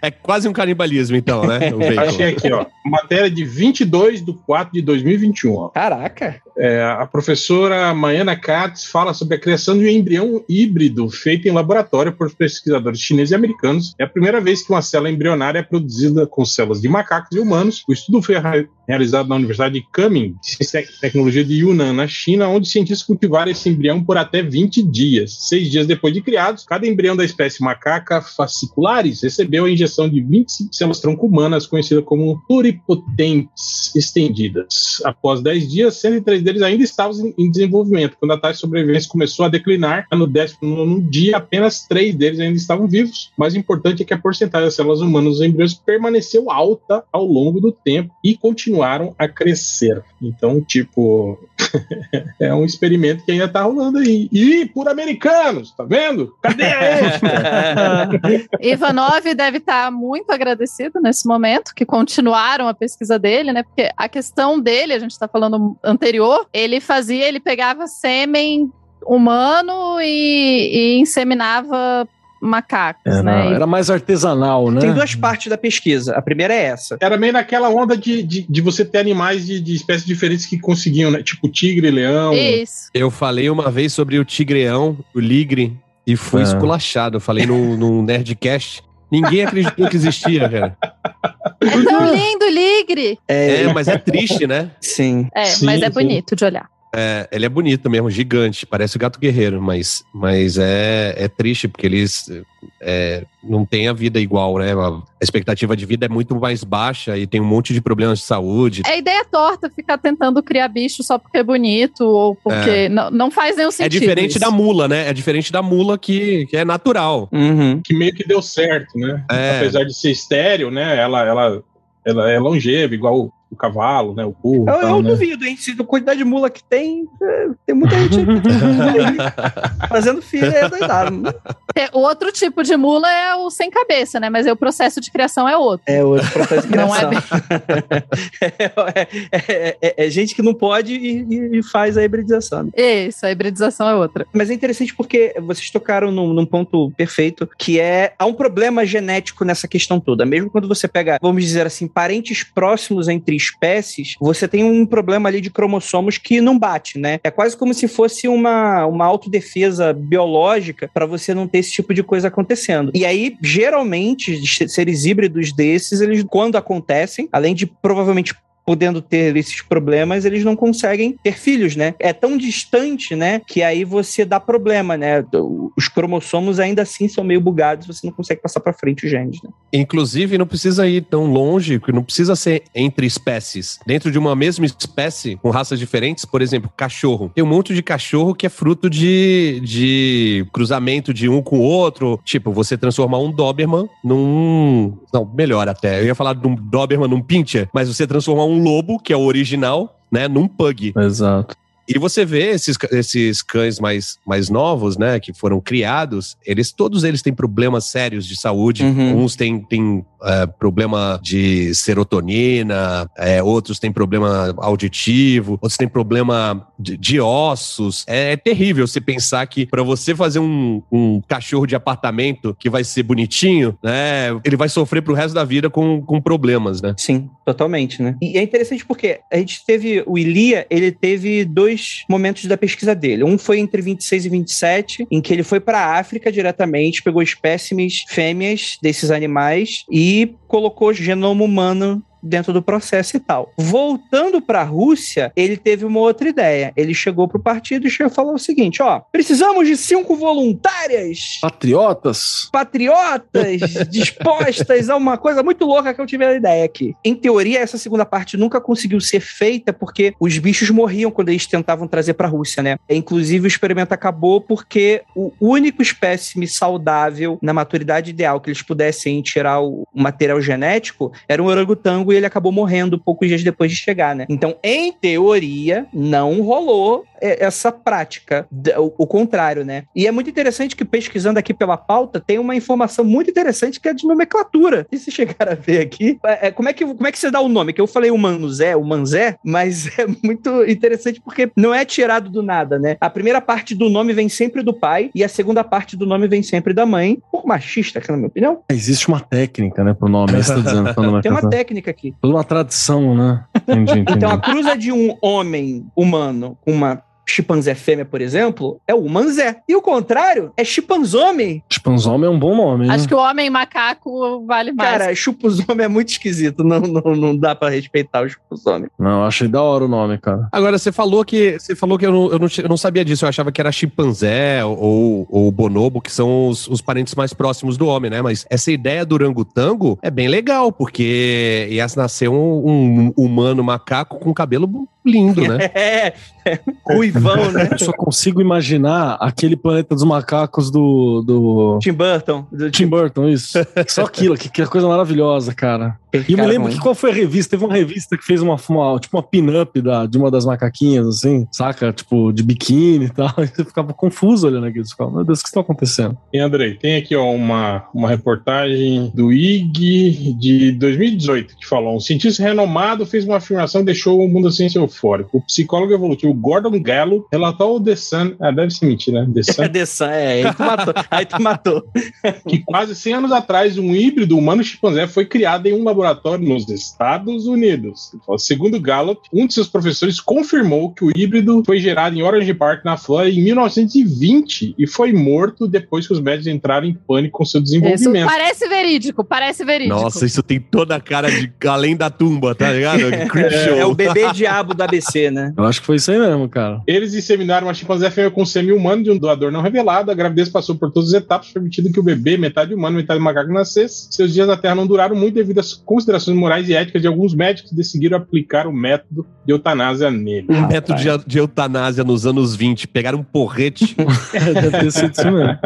É quase um canibalismo, então, né? Achei aqui, ó. Matéria de vinte e dois de quatro de dois mil e vinte e um. Ó. Caraca! É, a professora Mayana Katz fala sobre a criação de um embrião híbrido feito em laboratório por pesquisadores chineses e americanos. É a primeira vez que uma célula embrionária é produzida com células de macacos e humanos. O estudo foi realizado na Universidade de Kunming, de Tecnologia de Yunnan, na China, onde cientistas cultivaram esse embrião por até vinte dias. Seis dias depois de criados, cada embrião da espécie macaca fascicularis recebeu a injeção de vinte e cinco células tronco humanas, conhecidas como pluripotentes estendidas. Após dez dias, cento e três eles ainda estavam em desenvolvimento. Quando a taxa de sobrevivência começou a declinar, no décimo nono dia, apenas três deles ainda estavam vivos. Mas o importante é que a porcentagem das células humanas nos embriões permaneceu alta ao longo do tempo e continuaram a crescer. Então, tipo, é um experimento que ainda está rolando aí. E por americanos, tá vendo? Cadê a Ivanov deve estar muito agradecido nesse momento, que continuaram a pesquisa dele, né? Porque a questão dele, a gente está falando anterior, ele fazia, ele pegava sêmen humano e, e inseminava macacos, era, né? Era mais artesanal, né? Tem duas partes da pesquisa. A primeira é essa. Era meio naquela onda de, de, de você ter animais de, de espécies diferentes que conseguiam, né? Tipo tigre, leão. Isso. Eu falei uma vez sobre o tigreão, o ligre, e fui ah. esculachado. Eu falei no, no Nerdcast. Ninguém acreditou que existia, cara. É tão lindo, Ligre! É, é, mas é triste, né? Sim. É, sim, mas é bonito sim. de olhar. É, ele é bonito mesmo, gigante, parece o Gato Guerreiro, mas, mas é, é triste, porque eles é, não têm a vida igual, né? A expectativa de vida é muito mais baixa e tem um monte de problemas de saúde. É ideia torta ficar tentando criar bicho só porque é bonito, ou porque... É. Não, não faz nenhum sentido. É diferente isso. da mula, né? É diferente da mula que, que é natural. Uhum. Que meio que deu certo, né? É. Apesar de ser estéril, né? Ela, ela, ela é longeva, igual... o cavalo, né, o burro. Eu, tal, eu né? duvido, hein, se a quantidade de mula que tem, tem muita gente aí fazendo filho, é doidado. Né? O outro tipo de mula é o sem cabeça, né, mas aí o processo de criação é outro. É outro processo de criação. Não é, bem... é, é, é, é gente que não pode e, e faz a hibridização. Né? Isso, a hibridização é outra. Mas é interessante porque vocês tocaram num, num ponto perfeito, que é, há um problema genético nessa questão toda. Mesmo quando você pega, vamos dizer assim, parentes próximos entre espécies, você tem um problema ali de cromossomos que não bate, né? É quase como se fosse uma, uma autodefesa biológica para você não ter esse tipo de coisa acontecendo. E aí, geralmente, seres híbridos desses, eles, quando acontecem, além de provavelmente podendo ter esses problemas, eles não conseguem ter filhos, né? É tão distante, né? Que aí você dá problema, né? Os cromossomos ainda assim são meio bugados, você não consegue passar pra frente os genes, né? Inclusive, não precisa ir tão longe, não precisa ser entre espécies. Dentro de uma mesma espécie, com raças diferentes, por exemplo, cachorro. Tem um monte de cachorro que é fruto de, de cruzamento de um com o outro. Tipo, você transformar um Doberman num... Não, melhor até. Eu ia falar de um Doberman num Pinscher, mas você transformar um lobo, que é o original, né, num Pug. Exato. E você vê esses, esses cães mais, mais novos, né, que foram criados, eles, todos eles têm problemas sérios de saúde. Uhum. Uns têm, têm é, problema de serotonina, é, outros têm problema auditivo, outros têm problema de, de ossos. É, é terrível você pensar que para você fazer um, um cachorro de apartamento que vai ser bonitinho, né, ele vai sofrer pro resto da vida com, com problemas, né? Sim, totalmente, né? E é interessante porque a gente teve, o Ilya, ele teve dois momentos da pesquisa dele. Um foi entre vinte e seis e vinte e sete, em que ele foi para a África diretamente, pegou espécimes fêmeas desses animais e colocou o genoma humano dentro do processo e tal. Voltando para a Rússia, ele teve uma outra ideia. Ele chegou pro partido e chegou a falar o seguinte, ó, precisamos de cinco voluntárias. Patriotas. Patriotas dispostas a uma coisa muito louca que eu tive a ideia aqui. Em teoria, essa segunda parte nunca conseguiu ser feita porque os bichos morriam quando eles tentavam trazer para a Rússia, né? Inclusive, o experimento acabou porque o único espécime saudável na maturidade ideal que eles pudessem tirar o material genético era um orangotango. E ele acabou morrendo poucos dias depois de chegar, né? Então, em teoria, não rolou essa prática, o contrário, né? E é muito interessante que, pesquisando aqui pela pauta, tem uma informação muito interessante que é de nomenclatura. E se chegar a ver aqui, é, como, é que, como é que você dá o nome? Que eu falei o Manzé, o Manzé, mas é muito interessante porque não é tirado do nada, né? A primeira parte do nome vem sempre do pai e a segunda parte do nome vem sempre da mãe. Por machista, que na minha opinião. Existe uma técnica, né, pro nome. Você tá dizendo, tem uma técnica aqui. Toda uma tradição, né? Entendi, entendi. Então, a cruza de um homem humano com uma chimpanzé fêmea, por exemplo, é o Humanzé. E o contrário é chimpanzome. Chimpanzome é um bom nome, né? Acho que o homem macaco vale mais. Cara, chupuzome é muito esquisito. Não, não, não dá pra respeitar o chupuzome. Não, achei da hora o nome, cara. Agora, você falou que, você falou que eu, não, eu, não, eu não sabia disso. Eu achava que era chimpanzé ou, ou bonobo, que são os, os parentes mais próximos do homem, né? Mas essa ideia do orangotango é bem legal, porque ia nascer um, um humano macaco com cabelo lindo, né? É, é. Ruivão, né? Eu só consigo imaginar aquele Planeta dos Macacos do... do... Tim Burton. Do Tim Burton, isso. Só aquilo, que, que coisa maravilhosa, cara. E eu me lembro que qual foi a revista? Teve uma revista que fez uma, uma tipo uma pin-up da, de uma das macaquinhas, assim, saca? Tipo, de biquíni e tal. E você ficava confuso olhando aquilo. Você ficava, meu Deus, o que está acontecendo? E Andrei, tem aqui ó, uma, uma reportagem do I G de dois mil e dezoito, que falou, um cientista renomado fez uma afirmação e deixou o mundo da ciência eufórico. O psicólogo evolutivo Gordon Gallup relatou ao The Sun... Ah, deve ser mentira, né? The Sun. É, The Sun, é. Aí tu matou. Aí tu matou. Que quase cem anos atrás, um híbrido humano-chimpanzé foi criado em um laboratório laboratório nos Estados Unidos. Segundo Gallup, um de seus professores confirmou que o híbrido foi gerado em Orange Park, na Flórida, em mil novecentos e vinte e foi morto depois que os médicos entraram em pânico com seu desenvolvimento. Isso parece verídico, parece verídico. Nossa, isso tem toda a cara de além da tumba, tá ligado? É, é o bebê diabo do A B C, né? Eu acho que foi isso aí mesmo, cara. Eles inseminaram uma chimpanzé fêmea com semi-humano de um doador não revelado. A gravidez passou por todas as etapas, permitindo que o bebê, metade humano, metade macaco, nascesse. Seus dias na Terra não duraram muito devido às considerações morais e éticas de alguns médicos que decidiram aplicar o método de eutanásia nele. Um ah, método de, de eutanásia nos anos vinte. Pegaram um porrete. Deve ter sido isso mesmo.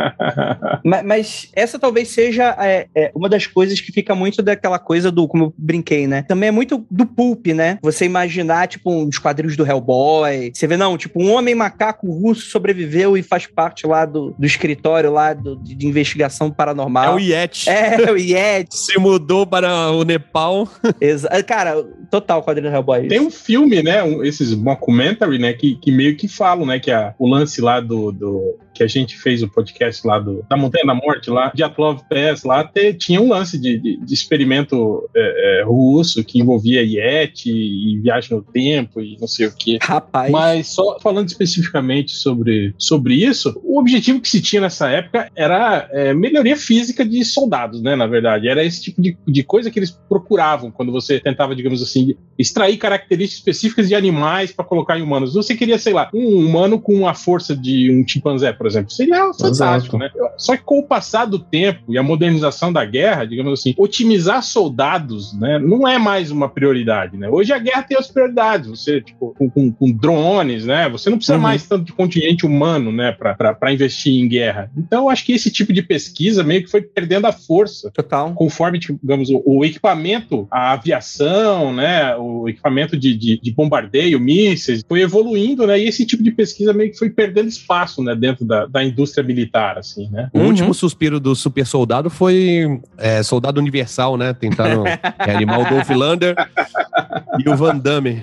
Mas, mas essa talvez seja é, é, uma das coisas que fica muito daquela coisa do, como eu brinquei, né? Também é muito do pulp, né? Você imaginar, tipo, uns quadrinhos do Hellboy. Você vê, não, tipo, um homem macaco russo sobreviveu e faz parte lá do, do escritório lá do, de investigação paranormal. É o Yeti. É, é o Yeti. Se mudou para o Nepal. Exa- cara, total quadrinho do Hellboy. Tem um filme, né? Um, esses mockumentary, né? Que, que meio que falam, né? Que a, o lance lá do... do... que a gente fez o podcast lá do, da Montanha da Morte, lá, de Diatlov Pass, lá te, tinha um lance de, de, de experimento é, é, russo que envolvia Yeti e viagem no tempo e não sei o quê. Rapaz. Mas só falando especificamente sobre, sobre isso, o objetivo que se tinha nessa época era é, melhoria física de soldados, né, na verdade. Era esse tipo de, de coisa que eles procuravam quando você tentava, digamos assim, extrair características específicas de animais para colocar em humanos. Você queria, sei lá, um humano com a força de um chimpanzé, por exemplo. Seria fantástico, né? Só que com o passar do tempo e a modernização da guerra, digamos assim, otimizar soldados, né, não é mais uma prioridade, né? Hoje a guerra tem as prioridades. Você, tipo, com, com, com drones, né? Você não precisa uhum. mais tanto de contingente humano, né, para investir em guerra. Então, eu acho que esse tipo de pesquisa meio que foi perdendo a força. Total. Conforme, digamos, o, o equipamento, a aviação, né, o equipamento de, de, de bombardeio, mísseis, foi evoluindo, né? E esse tipo de pesquisa meio que foi perdendo espaço, né, dentro da, da indústria militar, assim, né? O uhum. último suspiro do super soldado foi é, Soldado Universal, né? Tentaram reanimar o Dolph Lundgren e o Van Damme.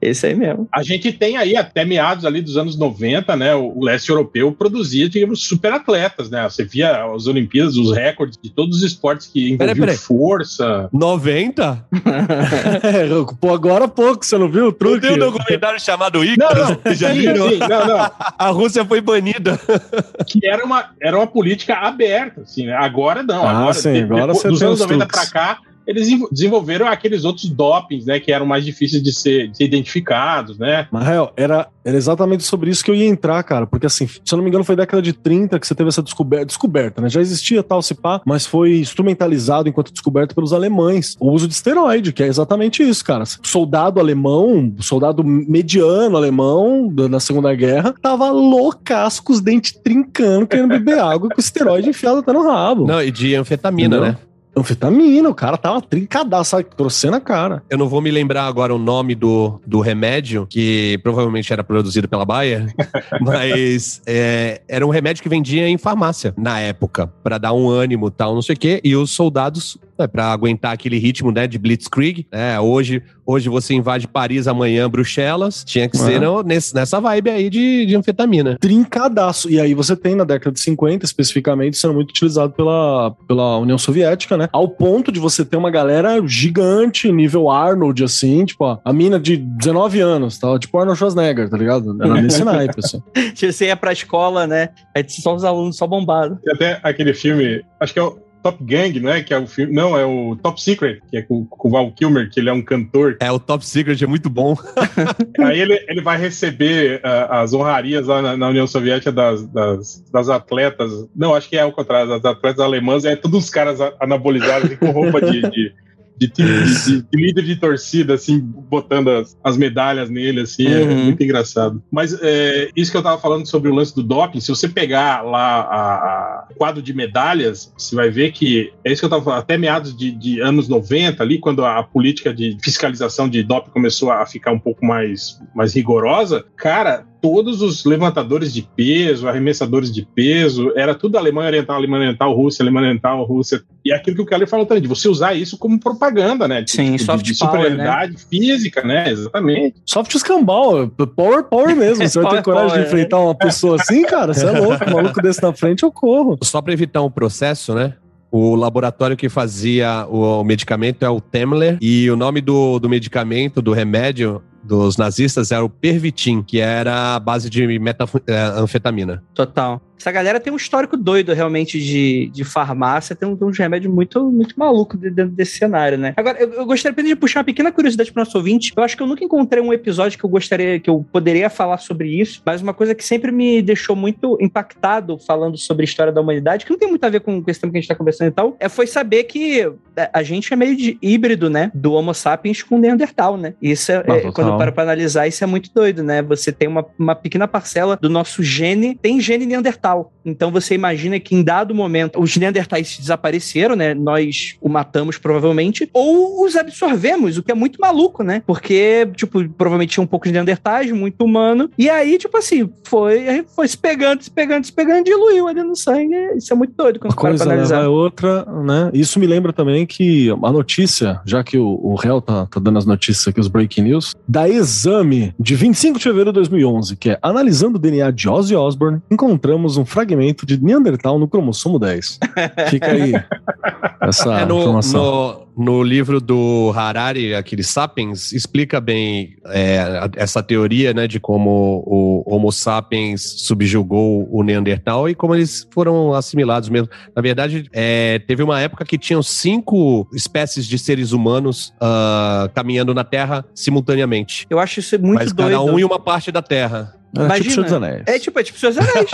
Esse aí mesmo. A gente tem aí até meados ali dos anos noventa, né? O leste europeu produzia, digamos, super atletas, né? Você via as Olimpíadas, os recordes de todos os esportes que envolviam pera, pera. força. noventa? Pô, agora há pouco, você não viu o truque? Tem um documentário chamado Ícaro. Não, não, já sim, sim, não, não. A Rússia foi banida. Que era uma, era uma política aberta, assim, né? Agora não. Ah, agora, sim, depois, agora você dos anos noventa para cá, eles desenvolveram aqueles outros dopings, né, que eram mais difíceis de ser, de ser identificados, né? Mas, real, era, era exatamente sobre isso que eu ia entrar, cara, porque assim, se eu não me engano, foi década de trinta que você teve essa descoberta, descoberta, né? Já existia tal cipá, mas foi instrumentalizado enquanto descoberto pelos alemães. O uso de esteroide, que é exatamente isso, cara. Soldado alemão, soldado mediano alemão na Segunda Guerra, tava loucaço com os dentes trincando, querendo beber água com esteroide enfiado até no rabo. Não, e de anfetamina, entendeu? Né? Anfetamina, o cara tava trincadaço, sabe? Trouxendo a cara. Eu não vou me lembrar agora o nome do, do remédio, que provavelmente era produzido pela Bayer, mas é, era um remédio que vendia em farmácia, na época, pra dar um ânimo e tal, não sei o quê, e os soldados... É, para aguentar aquele ritmo, né, de Blitzkrieg. É, hoje, hoje você invade Paris, amanhã Bruxelas. Tinha que ser uhum. no, nesse, nessa vibe aí de, de anfetamina. Trincadaço. E aí você tem na década de cinquenta, especificamente, sendo muito utilizado pela, pela União Soviética, né? Ao ponto de você ter uma galera gigante, nível Arnold, assim, tipo, ó, a mina de dezenove anos, tá? Tipo Arnold Schwarzenegger, tá ligado? Era nesse naipe, assim. Você ia pra escola, né? Aí só os alunos só bombados. E até aquele filme, acho que é o Top Gang, não é? Que é o filme. Não, é o Top Secret, que é com, com o Val Kilmer, que ele é um cantor. É, o Top Secret é muito bom. Aí ele, ele vai receber uh, as honrarias lá na, na União Soviética das, das, das atletas. Não, acho que é ao contrário, das atletas alemãs, é todos os caras anabolizados e com roupa de. de... De, de, de, de líder de torcida, assim, botando as, as medalhas nele, assim, uhum. é muito engraçado. Mas é, isso que eu tava falando sobre o lance do doping, se você pegar lá o quadro de medalhas, você vai ver que, é isso que eu tava falando, até meados de, de anos noventa, ali, quando a, a política de fiscalização de doping começou a ficar um pouco mais, mais rigorosa, cara... Todos os levantadores de peso, arremessadores de peso, era tudo Alemanha Oriental, Alemanha Oriental, Rússia, Alemanha Oriental, Rússia. E aquilo que o Keller falou também, de você usar isso como propaganda, né? De, sim, tipo, soft de power, superioridade, né? Física, né? Exatamente. Soft escambau, power, power mesmo. Você vai ter coragem power, de enfrentar uma pessoa assim, cara? Você é louco, um maluco desse na frente, eu corro. Só pra evitar um processo, né? O laboratório que fazia o, o medicamento é o Temler, e o nome do, do medicamento, do remédio... dos nazistas era o Pervitin, que era a base de metanfetamina. Total. Essa galera tem um histórico doido, realmente, de, de farmácia. Tem, um, tem uns remédios muito, muito malucos dentro desse cenário, né? Agora, eu, eu gostaria apenas de puxar uma pequena curiosidade para o nosso ouvinte. Eu acho que eu nunca encontrei um episódio que eu gostaria, que eu poderia falar sobre isso, mas uma coisa que sempre me deixou muito impactado falando sobre a história da humanidade, que não tem muito a ver com esse tema que a gente está conversando e tal, é, foi saber que a gente é meio de híbrido, né? Do Homo Sapiens com o Neandertal, né? Isso é, é quando eu paro para analisar, isso é muito doido, né? Você tem uma, uma pequena parcela do nosso gene, tem gene Neandertal. Então você imagina que em dado momento os neandertais desapareceram, né? Nós o matamos provavelmente, ou os absorvemos, o que é muito maluco, né? Porque, tipo, provavelmente tinha um pouco de neandertais, muito humano, e aí, tipo assim, foi, foi se pegando, se pegando, se pegando e diluiu ali no sangue. Isso é muito doido. Quando uma coisa leva a outra, né? Isso me lembra também que a notícia, já que o, o réu tá, tá dando as notícias aqui, os breaking news, da Exame de vinte e cinco de fevereiro de dois mil e onze, que é analisando o D N A de Ozzy Osbourne, encontramos encontramos um fragmento de Neandertal no cromossomo dez. Fica aí essa é no, informação. No, no livro do Harari, aquele Sapiens, explica bem é, essa teoria, né, de como o Homo Sapiens subjugou o Neandertal e como eles foram assimilados mesmo. Na verdade, é, teve uma época que tinham cinco espécies de seres humanos uh, caminhando na Terra simultaneamente. Eu acho isso muito Mas doido. Mas cada um em uma parte da Terra. É, imagina, tipo Senhor dos Anéis. É tipo, é tipo Senhor dos Anéis.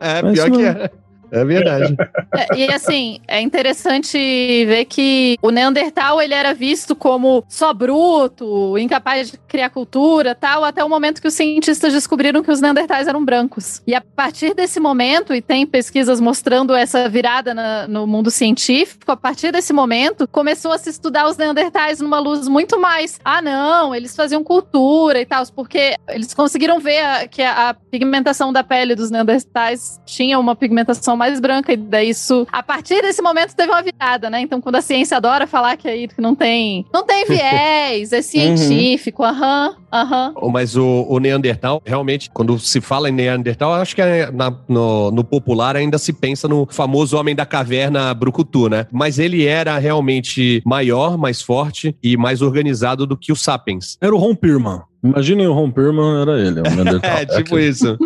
É, mas pior que é. É verdade. É, e assim, é interessante ver que o Neandertal, ele era visto como só bruto, incapaz de criar cultura, tal, até o momento que os cientistas descobriram que os Neandertais eram brancos. E a partir desse momento, e tem pesquisas mostrando essa virada na, no mundo científico, a partir desse momento, começou a se estudar os Neandertais numa luz muito mais, ah não, eles faziam cultura e tal, porque eles conseguiram ver a, que a, a pigmentação da pele dos Neandertais tinha uma pigmentação mais branca, e daí isso, a partir desse momento teve uma virada, né? Então quando a ciência adora falar que aí não tem não tem viés, é científico, aham, uhum. aham. Uhum, uhum. Mas o, o Neandertal, realmente, quando se fala em Neandertal, acho que é na, no, no popular ainda se pensa no famoso homem da caverna brucutu, né? Mas ele era realmente maior, mais forte e mais organizado do que o Sapiens. Era o Ron Perlman. Imaginem o Ron Perlman, era ele, o Neandertal. É, tipo é isso.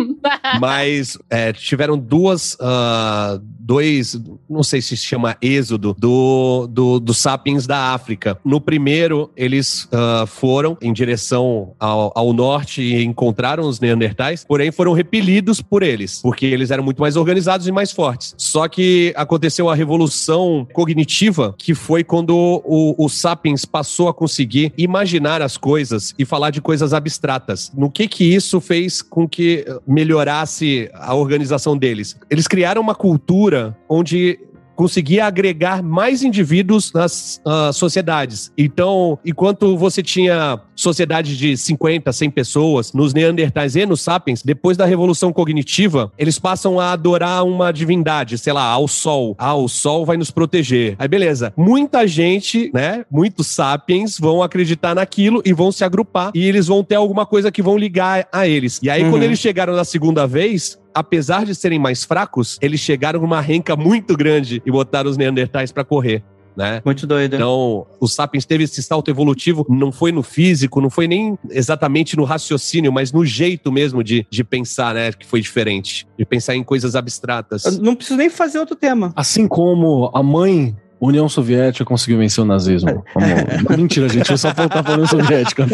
Mas é, tiveram duas... Uh, dois... Não sei se se chama êxodo, do, do, do Sapiens da África. No primeiro, eles uh, foram em direção ao, ao norte e encontraram os Neandertais, porém foram repelidos por eles, porque eles eram muito mais organizados e mais fortes. Só que aconteceu a revolução cognitiva, que foi quando o, o Sapiens passou a conseguir imaginar as coisas e falar de coisas abstratas. No que que isso fez com que melhorasse a organização deles? Eles criaram uma cultura onde conseguia agregar mais indivíduos nas uh, sociedades. Então, enquanto você tinha sociedades de cinquenta, cem pessoas, nos Neandertais e nos Sapiens, depois da revolução cognitiva, eles passam a adorar uma divindade, sei lá, ao sol. Ah, o sol vai nos proteger. Aí, beleza. Muita gente, né, muitos Sapiens vão acreditar naquilo e vão se agrupar, e eles vão ter alguma coisa que vão ligar a eles. E aí, uhum. quando eles chegaram na segunda vez... Apesar de serem mais fracos, eles chegaram numa renca muito grande e botaram os Neandertais pra correr, né? Muito doido. Então, o Sapiens teve esse salto evolutivo, não foi no físico, não foi nem exatamente no raciocínio, mas no jeito mesmo de, de pensar, né? Que foi diferente. De pensar em coisas abstratas. Eu não preciso nem fazer outro tema. Assim como a mãe... União Soviética conseguiu vencer o nazismo. Como... Mentira, gente. Eu só voltar para a União Soviética.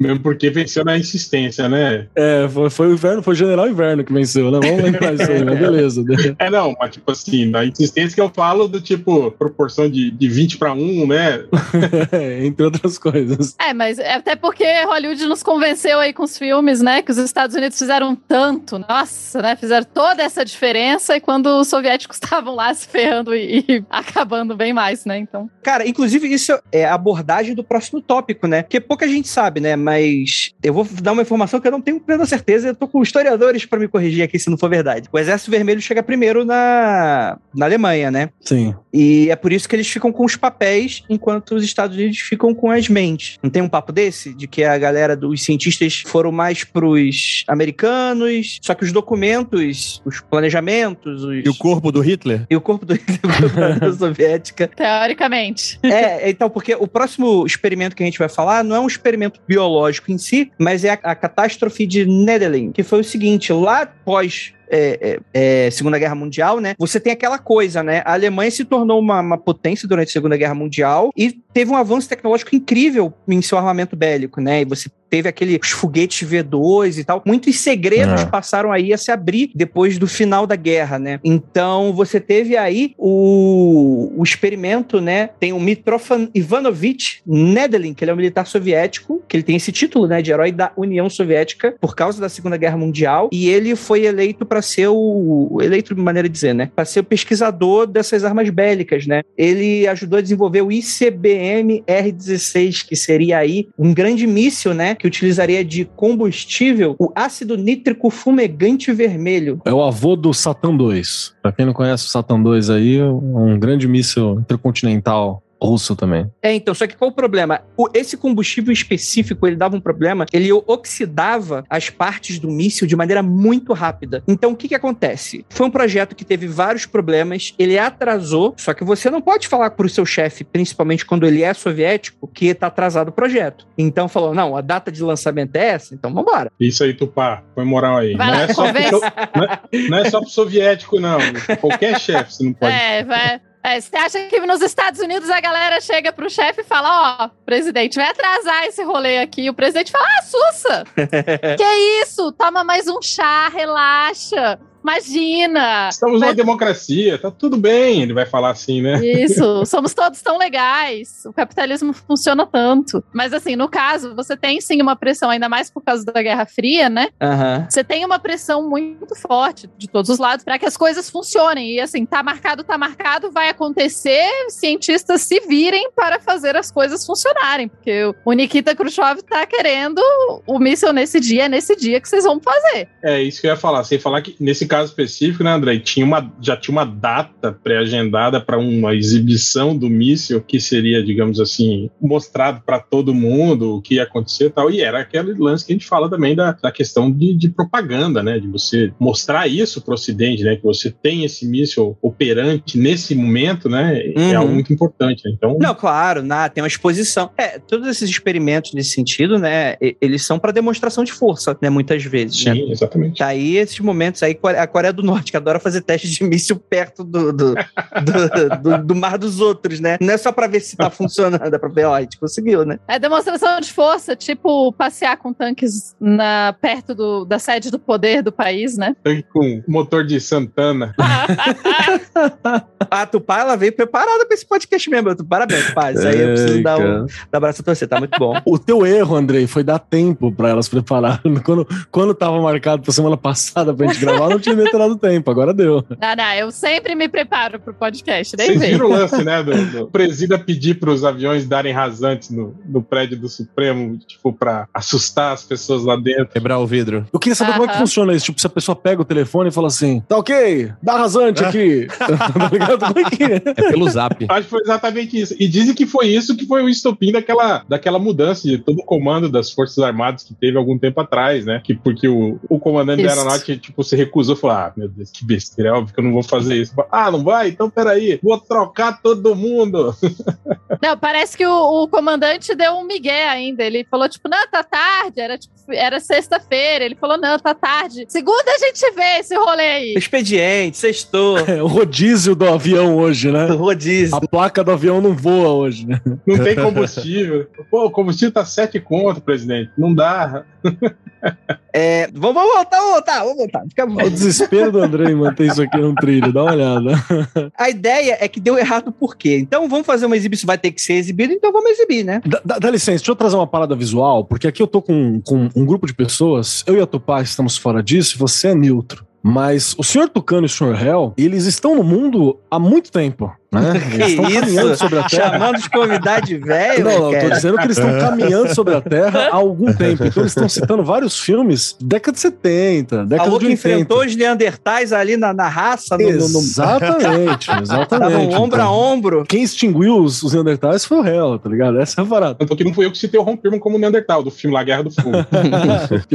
Mesmo porque venceu na resistência, né? É, foi, foi o inverno, foi o general inverno que venceu, né? Vamos lembrar isso aí, mas beleza. É, não, mas tipo assim, na resistência que eu falo do tipo, proporção de, de vinte para um, né? É, entre outras coisas. É, mas até porque Hollywood nos convenceu aí com os filmes, né? Que os Estados Unidos fizeram tanto, nossa, né? Fizeram toda essa diferença e quando os soviéticos estavam lá se ferrando e, e acabando bem mais, né, então. Cara, inclusive isso é a abordagem do próximo tópico, né, porque pouca gente sabe, né, mas eu vou dar uma informação que eu não tenho plena certeza, eu tô com historiadores pra me corrigir aqui se não for verdade. O Exército Vermelho chega primeiro na, na Alemanha, né? Sim. E é por isso que eles ficam com os papéis, enquanto os Estados Unidos ficam com as mentes. Não tem um papo desse? De que a galera dos cientistas foram mais pros americanos, só que os documentos, os planejamentos, os... E o corpo do do Hitler? E o corpo do Hitler da União Soviética. Teoricamente. É, então, porque o próximo experimento que a gente vai falar não é um experimento biológico em si, mas é a, a catástrofe de Nedelin, que foi o seguinte, lá após... É, é, é, Segunda Guerra Mundial, né? Você tem aquela coisa, né? A Alemanha se tornou uma, uma potência durante a Segunda Guerra Mundial e teve um avanço tecnológico incrível em seu armamento bélico, né? E você teve aqueles foguetes V dois e tal. Muitos segredos ah. passaram aí a se abrir depois do final da guerra, né? Então, você teve aí o, o experimento, né? Tem o Mitrofan Ivanovich Nedelin, que ele é um militar soviético, que ele tem esse título, né? De herói da União Soviética por causa da Segunda Guerra Mundial. E ele foi eleito para para ser o... eleito, de maneira de dizer, né? Para ser o pesquisador dessas armas bélicas, né? Ele ajudou a desenvolver o I C B M R dezesseis, que seria aí um grande míssil, né? Que utilizaria de combustível o ácido nítrico fumegante vermelho. É o avô do Satan dois. Para quem não conhece o Satan dois aí, é um grande míssil intercontinental russo também. É, então, só que qual o problema? O, esse combustível específico, ele dava um problema, ele oxidava as partes do míssil de maneira muito rápida. Então, o que que acontece? Foi um projeto que teve vários problemas, ele atrasou, só que você não pode falar pro seu chefe, principalmente quando ele é soviético, que tá atrasado o projeto. Então, falou, não, a data de lançamento é essa, então vambora. Isso aí, Tupá, põe moral aí. Vai não, lá, é só pro, não, é, não é só pro soviético, não. Qualquer chefe, você não pode... É, vai... É, você acha que nos Estados Unidos a galera chega pro chefe e fala, ó, oh, presidente, vai atrasar esse rolê aqui. E o presidente fala, ah, sussa! Que isso? Toma mais um chá, relaxa. Imagina! Estamos vai... numa democracia, tá tudo bem, ele vai falar assim, né? Isso, somos todos tão legais, o capitalismo funciona tanto. Mas assim, no caso, você tem sim uma pressão, ainda mais por causa da Guerra Fria, né? Uhum. Você tem uma pressão muito forte de todos os lados para que as coisas funcionem. E assim, tá marcado, tá marcado, vai acontecer, cientistas se virem para fazer as coisas funcionarem, porque o Nikita Khrushchev tá querendo o míssil nesse dia, é nesse dia que vocês vão fazer. É, isso que eu ia falar, sem falar que nesse caso específico, né, André? Tinha uma, já tinha uma data pré-agendada para uma exibição do míssil que seria, digamos assim, mostrado para todo mundo o que ia acontecer e tal. E era aquele lance que a gente fala também da, da questão de, de propaganda, né? De você mostrar isso para o Ocidente, né? Que você tem esse míssil operante nesse momento, né? Uhum. É algo muito importante, né? Então... Não, claro, na, tem uma exposição. É, todos esses experimentos nesse sentido, né? Eles são para demonstração de força, né? Muitas vezes. Sim, né? Exatamente. Daí esses momentos aí, a Coreia do Norte, que adora fazer testes de míssil perto do, do, do, do, do mar dos outros, né? Não é só pra ver se tá funcionando, é pra ver, ó, a gente conseguiu, né? É demonstração de força, tipo passear com tanques na, perto do, da sede do poder do país, né? Tanque com motor de Santana. A Tupá, ela veio preparada pra esse podcast mesmo. Parabéns, Tupá. Isso aí eu preciso dar um abraço a você, tá muito bom. O teu erro, Andrei, foi dar tempo pra elas prepararem. Quando, quando tava marcado pra semana passada pra gente gravar, não tinha metrado tempo, agora deu. Não, não, eu sempre me preparo pro podcast, nem vejo. Vocês viram o lance, né, do, do presida pedir pros aviões darem rasantes no, no prédio do Supremo, tipo, pra assustar as pessoas lá dentro. Quebrar o vidro. Eu queria saber uh-huh. como é que funciona isso, tipo, se a pessoa pega o telefone e fala assim, tá ok, dá rasante aqui. É pelo zap. Acho que foi exatamente isso. E dizem que foi isso que foi o estopim daquela, daquela mudança de todo o comando das Forças Armadas que teve algum tempo atrás, né, que porque o, o comandante isso. da aeronáutica, tipo, se recusou. Eu falei, ah, meu Deus, que besteira, é óbvio que eu não vou fazer isso. Ah, não vai? Então peraí, vou trocar todo mundo. Não, parece que o, o comandante deu um migué ainda, ele falou tipo, não, tá tarde, era, tipo, era sexta-feira, ele falou, não, tá tarde, segunda a gente vê esse rolê aí. Expediente, sextou. É, o rodízio do avião hoje, né? O rodízio. A placa do avião não voa hoje, né? Não tem combustível. Pô, o combustível tá sete conto, presidente, não dá. É, vamos, vamos voltar, vamos voltar, vamos voltar, fica bom. O desespero do André em manter isso aqui num trilho, dá uma olhada. A ideia é que deu errado por quê? Então vamos fazer uma exibição, vai ter que ser exibido, então vamos exibir, né? Dá, dá, dá licença, deixa eu trazer uma parada visual, porque aqui eu tô com, com um grupo de pessoas, eu e a Tupá estamos fora disso, você é neutro. Mas o senhor Tucano e o senhor Hell, eles estão no mundo há muito tempo, né? Eles estão caminhando sobre a Terra. Chamando de convidade velho. Não, não, eu tô dizendo que eles estão caminhando sobre a Terra há algum tempo. Então eles estão citando vários filmes, década de setenta, década Alô de oitenta. Alô que enfrentou os neandertais ali na, na raça. No, exatamente, no, no... exatamente. Tava um ombro então. a ombro. Quem extinguiu os, os neandertais foi o Hell, tá ligado? Essa é a parada. Tanto que não fui eu que citei o Ron Perlman como neandertal, do filme La Guerra do Fogo.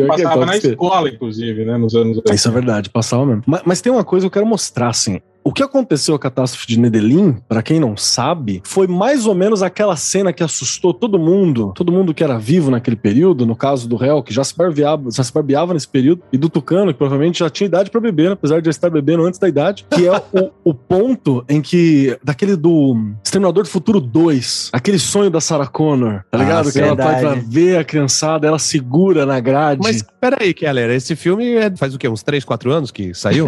Passava na escola, inclusive, né? Nos anos oitenta. Isso é verdade, passava mesmo. Mas, mas tem uma coisa que eu quero mostrar, assim. O que aconteceu a catástrofe de Nedelin, pra quem não sabe, foi mais ou menos aquela cena que assustou todo mundo, todo mundo que era vivo naquele período, no caso do réu, que já se barbeava, já se barbeava nesse período, e do Tucano, que provavelmente já tinha idade pra beber, apesar de já estar bebendo antes da idade, que é o, o ponto em que, daquele do Exterminador do Futuro dois, aquele sonho da Sarah Connor, tá ligado? Ah, que ela vai pra ver a criançada, ela segura na grade. Mas peraí, Keller, esse filme é, faz o quê? Uns três, quatro anos que saiu?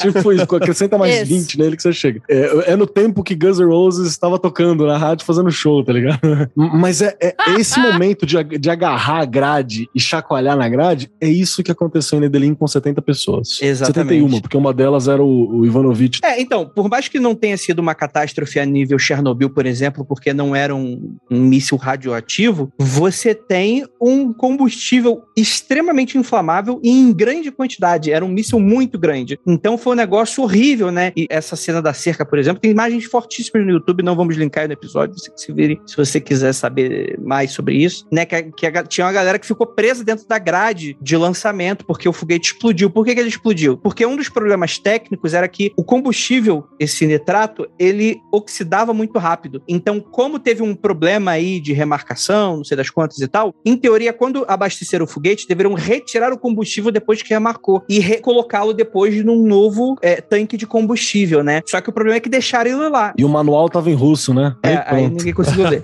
Tipo isso, com a senta mais Esse. vinte nele que você chega. É, é no tempo que Guns N' Roses estava tocando na rádio fazendo show, tá ligado? Mas é, é esse momento de, de agarrar a grade e chacoalhar na grade, é isso que aconteceu em Nedelin com setenta pessoas. Exatamente. setenta e uma, porque uma delas era o, o Ivanovich. É, então, por mais que não tenha sido uma catástrofe a nível Chernobyl, por exemplo, porque não era um, um míssil radioativo, você tem um combustível extremamente inflamável e em grande quantidade. Era um míssil muito grande. Então foi um negócio horrível incrível, né? E essa cena da cerca, por exemplo, tem imagens fortíssimas no YouTube, não vamos linkar aí no episódio, você que se vire, se você quiser saber mais sobre isso, né? Que, que a, tinha uma galera que ficou presa dentro da grade de lançamento porque o foguete explodiu. Por que, que ele explodiu? Porque um dos problemas técnicos era que o combustível, esse nitrato, ele oxidava muito rápido. Então, como teve um problema aí de remarcação, não sei das quantas e tal, em teoria, quando abasteceram o foguete, deveriam retirar o combustível depois que remarcou e recolocá-lo depois num novo é, tanque de combustível, né? Só que o problema é que deixaram ele lá. E o manual tava em russo, né? É, aí, aí ninguém conseguiu ler.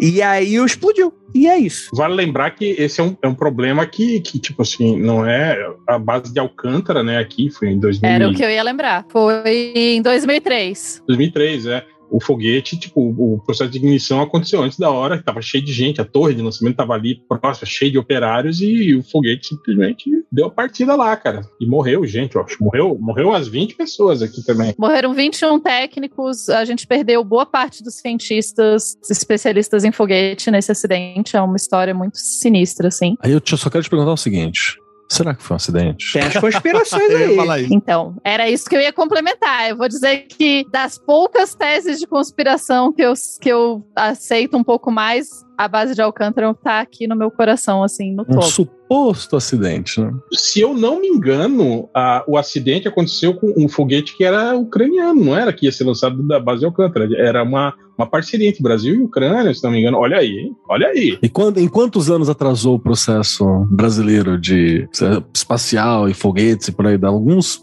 E aí explodiu. E é isso. Vale lembrar que esse é um, é um problema que, que, tipo assim, não é a base de Alcântara, né? Aqui foi em dois mil. Era o que eu ia lembrar. Foi em dois mil e três. dois mil e três, é. O foguete, tipo, o processo de ignição aconteceu antes da hora, tava cheio de gente, a torre de lançamento tava ali próxima, cheio de operários, e o foguete simplesmente deu a partida lá, cara. E morreu gente, ó. Morreu, morreu umas vinte pessoas aqui também. Morreram vinte e um técnicos, a gente perdeu boa parte dos cientistas, especialistas em foguete nesse acidente. É uma história muito sinistra, assim. Aí eu só quero te perguntar o seguinte... Será que foi um acidente? Tem as conspirações aí. Então, era isso que eu ia complementar. Eu vou dizer que das poucas teses de conspiração que eu, que eu aceito um pouco mais, a base de Alcântara tá aqui no meu coração, assim, no topo. Um suposto acidente, né? Se eu não me engano, a, o acidente aconteceu com um foguete que era ucraniano, não era que ia ser lançado da base de Alcântara. Era uma, uma parceria entre Brasil e Ucrânia, se não me engano. Olha aí, olha aí. E quando, em quantos anos atrasou o processo brasileiro de espacial e foguetes e por aí? Dá alguns...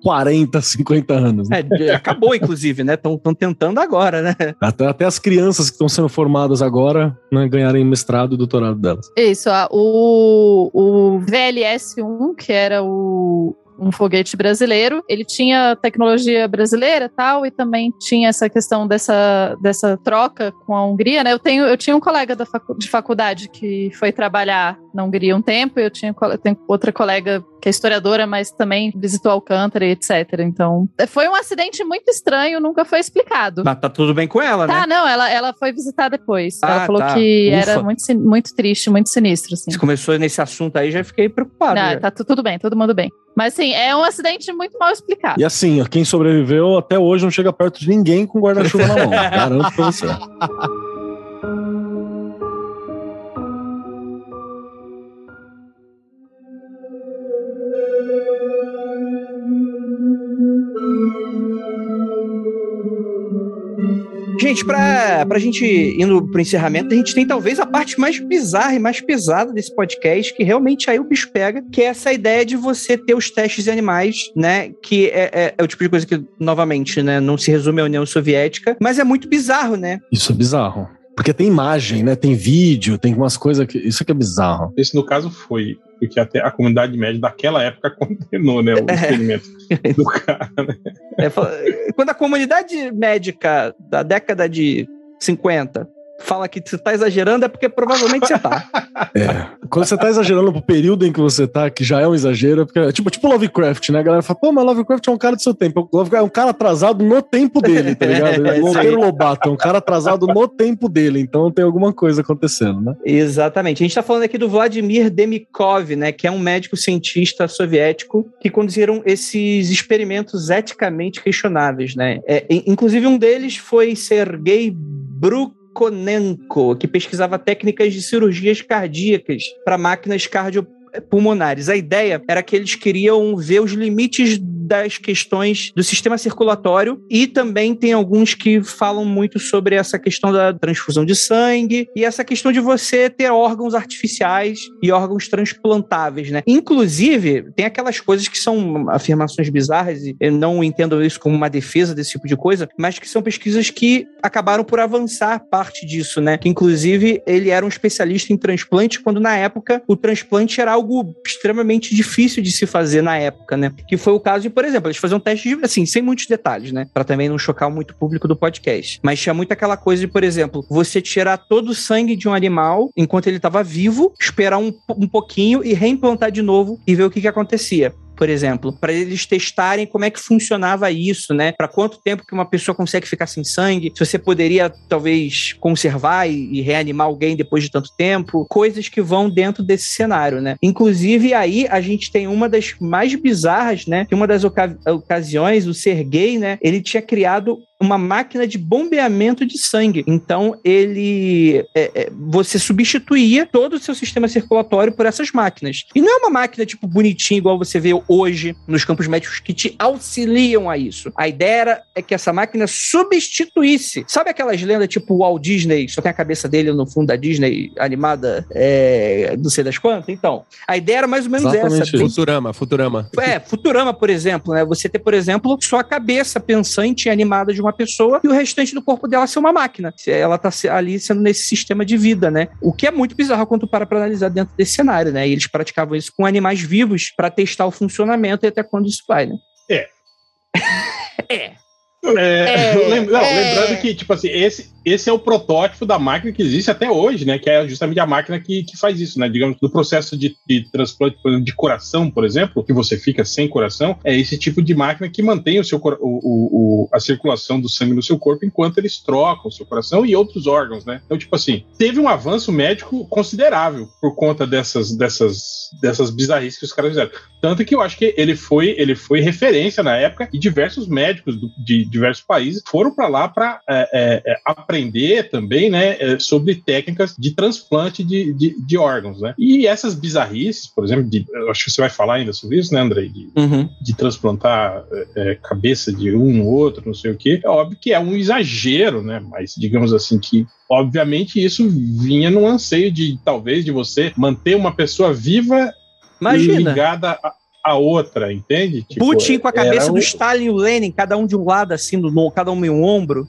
quarenta, cinquenta anos. Né? É, acabou, inclusive, né? Estão tentando agora, né? Até, até as crianças que estão sendo formadas agora, né, ganharem mestrado e doutorado delas. Isso, ah, o, o V L S um, que era o... um foguete brasileiro, ele tinha tecnologia brasileira e tal, e também tinha essa questão dessa, dessa troca com a Hungria, né? Eu, tenho, eu tinha um colega da facu- de faculdade que foi trabalhar na Hungria um tempo, e eu tinha eu tenho outra colega que é historiadora, mas também visitou Alcântara e etcétera. Então, foi um acidente muito estranho, nunca foi explicado. Mas tá tudo bem com ela, tá, né? Tá, não, ela, ela foi visitar depois. Ah, ela falou tá. que Ufa. Era muito, muito triste, muito sinistro, assim. Você começou nesse assunto aí, já fiquei preocupado. Não, já. Tá t- tudo bem, todo mundo bem. Mas, assim, é um acidente muito mal explicado. E, assim, quem sobreviveu até hoje não chega perto de ninguém com guarda-chuva na mão. Garanto pra você. Gente, pra, pra gente indo pro encerramento, a gente tem talvez a parte mais bizarra e mais pesada desse podcast, que realmente aí o bicho pega, que é essa ideia de você ter os testes em animais, né, que é, é, é o tipo de coisa que, novamente, né, não se resume à União Soviética, mas é muito bizarro, né? Isso é bizarro. Porque tem imagem, né, tem vídeo, tem umas coisas que... Isso aqui é bizarro. Esse, no caso, foi... Porque até a comunidade média daquela época condenou, né, o experimento é. do cara. Né? É, quando a comunidade médica da década de cinquenta fala que você está exagerando, é porque provavelmente você está. É. Quando você está exagerando pro período em que você está, que já é um exagero, porque é tipo, tipo Lovecraft, né? A galera fala, pô, mas Lovecraft é um cara do seu tempo. Lovecraft é um cara atrasado no tempo dele, tá ligado? É, é, é, Monteiro Lobato é um cara atrasado no tempo dele, então tem alguma coisa acontecendo, né? Exatamente. A gente está falando aqui do Vladimir Demikov, né? Que é um médico cientista soviético que conduziram esses experimentos eticamente questionáveis, né? É, inclusive um deles foi Sergei Bruconenko, que pesquisava técnicas de cirurgias cardíacas para máquinas cardiopulmonares. A ideia era que eles queriam ver os limites das questões do sistema circulatório, e também tem alguns que falam muito sobre essa questão da transfusão de sangue e essa questão de você ter órgãos artificiais e órgãos transplantáveis, né? Inclusive, tem aquelas coisas que são afirmações bizarras, e eu não entendo isso como uma defesa desse tipo de coisa, mas que são pesquisas que acabaram por avançar parte disso, né? Que, inclusive, ele era um especialista em transplante, quando na época o transplante era algo extremamente difícil de se fazer na época, né? Que foi o caso de, por exemplo, eles faziam um teste de, assim, sem muitos detalhes, né? Pra também não chocar muito o público do podcast. Mas tinha muito aquela coisa de, por exemplo, você tirar todo o sangue de um animal enquanto ele estava vivo, esperar um, um pouquinho e reimplantar de novo e ver o que que acontecia. por exemplo, para eles testarem como é que funcionava isso, né? Para quanto tempo que uma pessoa consegue ficar sem sangue, se você poderia, talvez, conservar e, e reanimar alguém depois de tanto tempo, coisas que vão dentro desse cenário, né? Inclusive, aí a gente tem uma das mais bizarras, né? Que uma das oca- ocasiões, o Sergei, né? Ele tinha criado uma máquina de bombeamento de sangue. Então, ele... É, é, você substituía todo o seu sistema circulatório por essas máquinas. E não é uma máquina, tipo, bonitinha, igual você vê hoje nos campos médicos, que te auxiliam a isso. A ideia era é que essa máquina substituísse. Sabe aquelas lendas, tipo, o Walt Disney, só tem a cabeça dele no fundo da Disney, animada, é, não sei das quantas? Então, a ideia era mais ou menos exatamente essa. Futurama, Futurama. É, Futurama, por exemplo, né? Você ter, por exemplo, só a cabeça pensante e animada de uma uma pessoa e o restante do corpo dela ser uma máquina. Ela tá ali sendo nesse sistema de vida, né? O que é muito bizarro quando tu para pra analisar dentro desse cenário, né? E eles praticavam isso com animais vivos para testar o funcionamento e até quando isso vai, né? É. é. É, é, lembra, não, é. Lembrando que, tipo assim, esse, esse é o protótipo da máquina que existe até hoje, né? Que é justamente a máquina que, que faz isso, né? Digamos, do processo de, de transplante, por exemplo, de coração, por exemplo, que você fica sem coração, é esse tipo de máquina que mantém o seu, o, o, o, a circulação do sangue no seu corpo enquanto eles trocam o seu coração e outros órgãos, né? Então, tipo assim, teve um avanço médico considerável por conta dessas, dessas, dessas bizarrices que os caras fizeram. Tanto que eu acho que ele foi, ele foi referência na época e diversos médicos do, de diversos países foram para lá para é, é, aprender também, né, é, sobre técnicas de transplante de, de, de órgãos, né? E essas bizarrices, por exemplo, de, acho que você vai falar ainda sobre isso, né, Andrei? De, uhum. de transplantar é, cabeça de um ou outro, não sei o quê. É óbvio que é um exagero, né? Mas digamos assim que obviamente isso vinha num anseio de talvez de você manter uma pessoa viva Imagina. e ligada a a outra, entende? Tipo, Putin com a cabeça um... do Stalin e o Lenin, cada um de um lado assim, do, no, cada um em um ombro.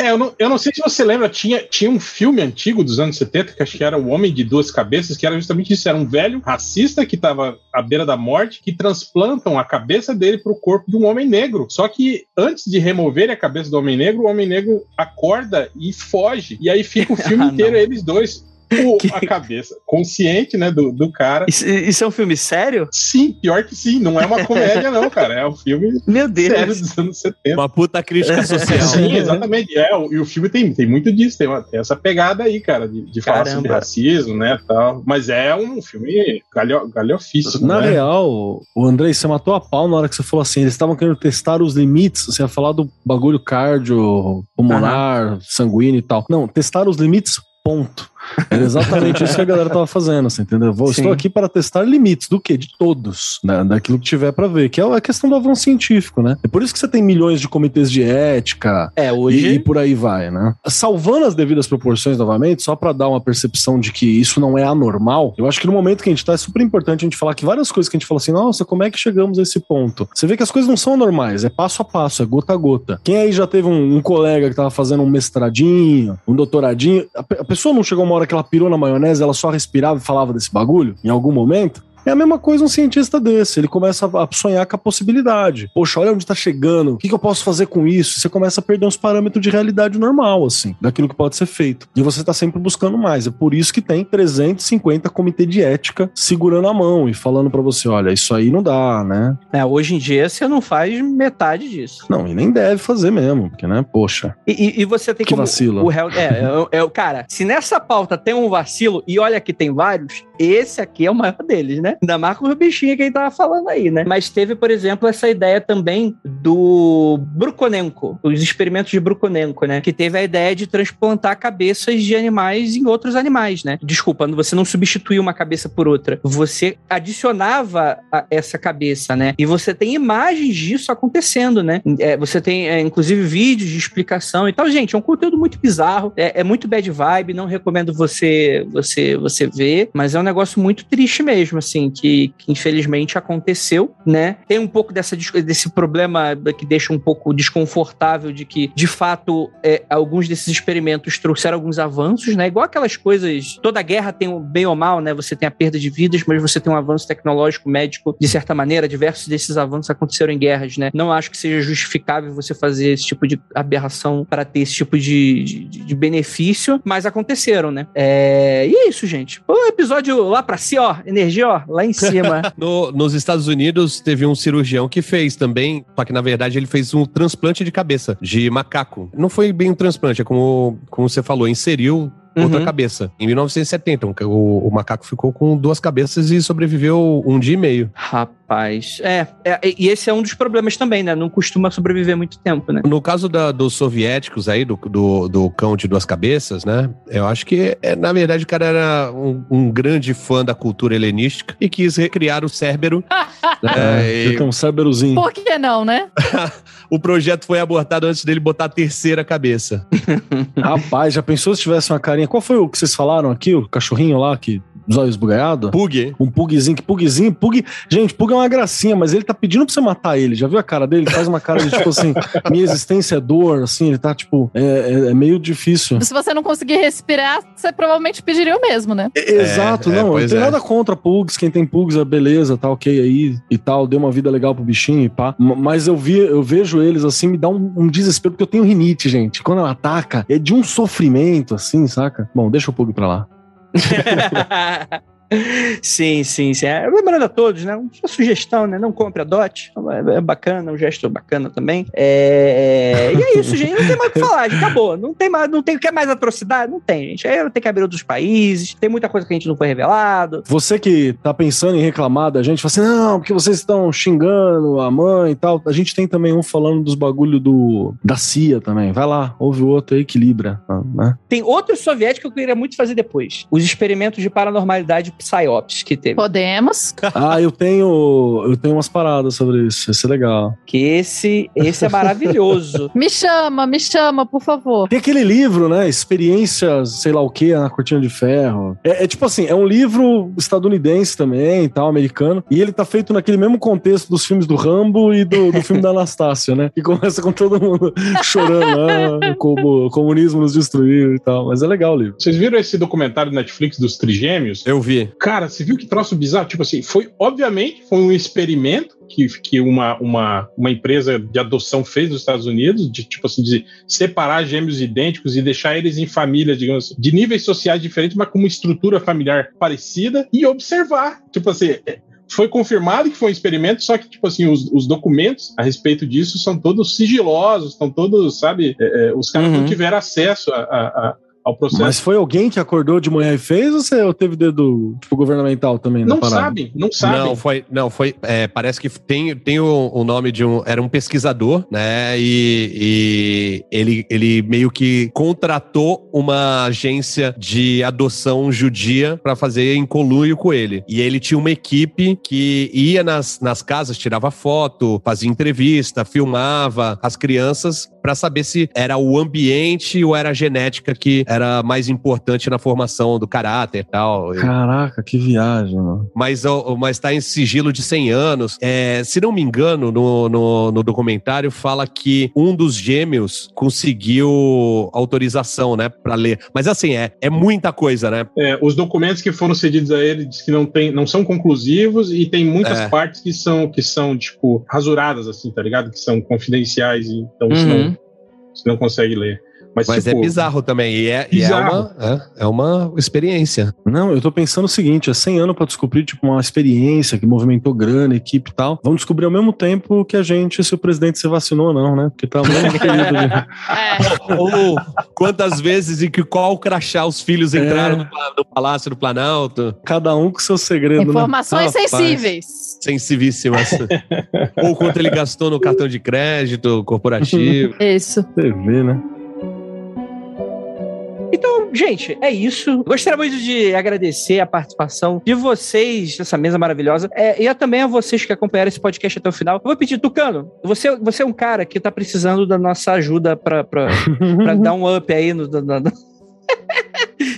é, eu não, eu não sei se você lembra, tinha, tinha um filme antigo dos anos setenta, que acho que era O Homem de Duas Cabeças, que era justamente isso, era um velho racista que estava à beira da morte, que transplantam a cabeça dele pro corpo de um homem negro. Só que antes de remover a cabeça do homem negro, o homem negro acorda e foge, e aí fica o filme ah, inteiro, não. eles dois... O, que... a cabeça consciente, né, do, do cara. Isso, isso é um filme sério? Sim, pior que sim, não é uma comédia não, cara, é um filme Meu Deus. sério dos anos setenta. Uma puta crítica social. Sim, exatamente, é, o, e o filme tem, tem muito disso, tem, uma, tem essa pegada aí, cara, de, de falar sobre racismo, né, tal, mas é um filme galho, galhofíssimo, Na né? real, o Andrei, você matou a pau na hora que você falou assim, eles estavam querendo testar os limites, você ia falar do bagulho cardio, pulmonar, uhum. sanguíneo e tal. Não, testar os limites, ponto. Era exatamente isso que a galera tava fazendo, assim, entendeu? Vou, estou aqui para testar limites do quê? De todos, né? Daquilo que tiver para ver, que é a questão do avanço científico, né? É por isso que você tem milhões de comitês de ética é, hoje... e, e por aí vai, né? Salvando as devidas proporções novamente, só para dar uma percepção de que isso não é anormal, eu acho que no momento que a gente tá, é super importante a gente falar que várias coisas que a gente fala assim, nossa, como é que chegamos a esse ponto? Você vê que as coisas não são anormais, é passo a passo, é gota a gota. Quem aí já teve um, um colega que tava fazendo um mestradinho, um doutoradinho, a, a pessoa não chegou uma hora que ela pirou na maionese, ela só respirava e falava desse bagulho, em algum momento. É a mesma coisa um cientista desse, ele começa a sonhar com a possibilidade. Poxa, olha onde tá chegando, o que, que eu posso fazer com isso? Você começa a perder uns parâmetros de realidade normal, assim, daquilo que pode ser feito. E você tá sempre buscando mais, é por isso que tem trezentos e cinquenta comitê de ética segurando a mão e falando pra você, olha, isso aí não dá, né? É, hoje em dia você não faz metade disso. Não, e nem deve fazer mesmo, porque, né, poxa. E, e, e você tem que como... vacila. O real... é, é, é, cara, se nessa pauta tem um vacilo, e olha que tem vários, esse aqui é o maior deles, né? Ainda mais com o bichinho que ele tava falando aí, né? Mas teve, por exemplo, essa ideia também do Bruconenko, os experimentos de Bruconenko, né? Que teve a ideia de transplantar cabeças de animais em outros animais, né? Desculpa, você não substituiu uma cabeça por outra. Você adicionava a essa cabeça, né? E você tem imagens disso acontecendo, né? É, você tem, é, inclusive, vídeos de explicação e tal. Gente, é um conteúdo muito bizarro, é, é muito bad vibe, não recomendo você, você, você ver, mas é um negócio muito triste mesmo, assim. Que, que infelizmente aconteceu, né? Tem um pouco dessa, desse problema que deixa um pouco desconfortável de que, de fato, é, alguns desses experimentos trouxeram alguns avanços, né? Igual aquelas coisas... Toda guerra tem um bem ou mal, né? Você tem a perda de vidas, mas você tem um avanço tecnológico, médico, de certa maneira. Diversos desses avanços aconteceram em guerras, né? Não acho que seja justificável você fazer esse tipo de aberração para ter esse tipo de, de, de benefício, mas aconteceram, né? É... E é isso, gente. O episódio lá pra si, ó. Energia, ó. lá em cima. no, nos Estados Unidos teve um cirurgião que fez também, só que na verdade ele fez um transplante de cabeça, de macaco. Não foi bem um transplante, é como, como você falou, inseriu outra uhum. cabeça. Em mil novecentos e setenta, o, o macaco ficou com duas cabeças e sobreviveu um dia e meio. Rapaz, é, é, e esse é um dos problemas também, né? Não costuma sobreviver muito tempo, né? No caso da, dos soviéticos aí, do, do, do cão de duas cabeças, né? Eu acho que, é, na verdade, o cara era um, um grande fã da cultura helenística e quis recriar o Cérbero. é, e... Fica um Cérberozinho. Por que não, né? O projeto foi abortado antes dele botar a terceira cabeça. Rapaz, já pensou se tivesse uma carinha? Qual foi o que vocês falaram aqui? O cachorrinho lá, que os olhos bugalhados? Pug. Um pugzinho, que pugzinho, pug... Gente, pug é uma gracinha, mas ele tá pedindo pra você matar ele. Já viu a cara dele? Ele faz uma cara de, tipo assim, minha existência é dor, assim, ele tá, tipo, é, é meio difícil. Se você não conseguir respirar, você provavelmente pediria o mesmo, né? É, Exato, é, não, não tem é. nada contra pugs, quem tem pugs é beleza, tá ok aí e tal, deu uma vida legal pro bichinho e pá. Mas eu, vi, eu vejo eles, assim, me dá um, um desespero, porque eu tenho rinite, gente. Quando ela ataca, é de um sofrimento, assim, sabe? Bom, deixa o pug pra lá. Sim, sim, sim. Lembrando a todos, né? Uma sugestão, né? Não compre, adote. É bacana, um gesto bacana também. É... E é isso, gente. Não tem mais o que falar, gente. Acabou. Não tem mais, não tem o que é mais atrocidade? Não tem, gente. Aí tem que abrir outros países. Tem muita coisa que a gente não foi revelado. Você que tá pensando em reclamar da gente, fala assim, não, porque vocês estão xingando a mãe e tal. A gente tem também um falando dos bagulho do... da C I A também. Vai lá, ouve o outro aí, equilibra. Né? Tem outro soviético que eu queria muito fazer depois. Os experimentos de paranormalidade psyops que teve. Podemos. Ah, eu tenho eu tenho umas paradas sobre isso. Isso é legal. Que esse, esse é maravilhoso. Me chama, me chama, por favor. Tem aquele livro, né? Experiências, sei lá o que, na Cortina de Ferro. É, é tipo assim, é um livro estadunidense também, tal, americano, e ele tá feito naquele mesmo contexto dos filmes do Rambo e do, do filme da Anastácia, né? Que começa com todo mundo chorando, ah, como o comunismo nos destruiu e tal. Mas é legal o livro. Vocês viram esse documentário do Netflix dos Trigêmeos? Eu vi. Cara, você viu que troço bizarro? Tipo assim, foi, obviamente, foi um experimento que, que uma, uma, uma empresa de adoção fez nos Estados Unidos, de tipo assim, de separar gêmeos idênticos e deixar eles em famílias, digamos assim, de níveis sociais diferentes, mas com uma estrutura familiar parecida, e observar. Tipo assim, foi confirmado que foi um experimento, só que, tipo assim, os, os documentos a respeito disso são todos sigilosos, estão todos, sabe, é, é, os caras uhum. não tiveram acesso a... a, a ao processo. Mas foi alguém que acordou de manhã e fez, ou você teve dedo tipo, governamental também? Não sabem, não sabem. Não, foi, não, foi é, parece que tem, tem o, o nome de um, era um pesquisador, né, e, e ele, ele meio que contratou uma agência de adoção judia para fazer em conluio com ele. E ele tinha uma equipe que ia nas, nas casas, tirava foto, fazia entrevista, filmava as crianças para saber se era o ambiente ou era a genética que era mais importante na formação do caráter e tal. Caraca, que viagem, mano. Mas, mas tá em sigilo de cem anos. É, se não me engano, no, no, no documentário fala que um dos gêmeos conseguiu autorização, né, pra ler. Mas assim, é, é muita coisa, né? É, os documentos que foram cedidos a ele diz que não, tem, não são conclusivos e tem muitas é. partes que são, que são, tipo, rasuradas, assim, tá ligado? Que são confidenciais, então uhum. você, não, você não consegue ler. Mas, Mas tipo, é bizarro também, e, é, bizarro. e é, uma, é, é uma experiência. Não, eu tô pensando o seguinte, é cem anos pra descobrir tipo, uma experiência que movimentou grana, equipe e tal. Vamos descobrir ao mesmo tempo que a gente, se o presidente se vacinou ou não, né? Porque tá muito querido. De... ou quantas vezes e que qual crachá os filhos entraram é. no Palácio do Planalto. Cada um com seu segredo. Informações, né? Ah, sensíveis. Rapaz, sensivíssimas. Ou quanto ele gastou no cartão de crédito corporativo. Isso. T V, né? Então, gente, é isso. Gostaria muito de agradecer a participação de vocês nessa mesa maravilhosa é, e a, também a vocês que acompanharam esse podcast até o final. Eu vou pedir, Tucano, você, você é um cara que tá precisando da nossa ajuda pra, pra, pra dar um up aí no... no, no...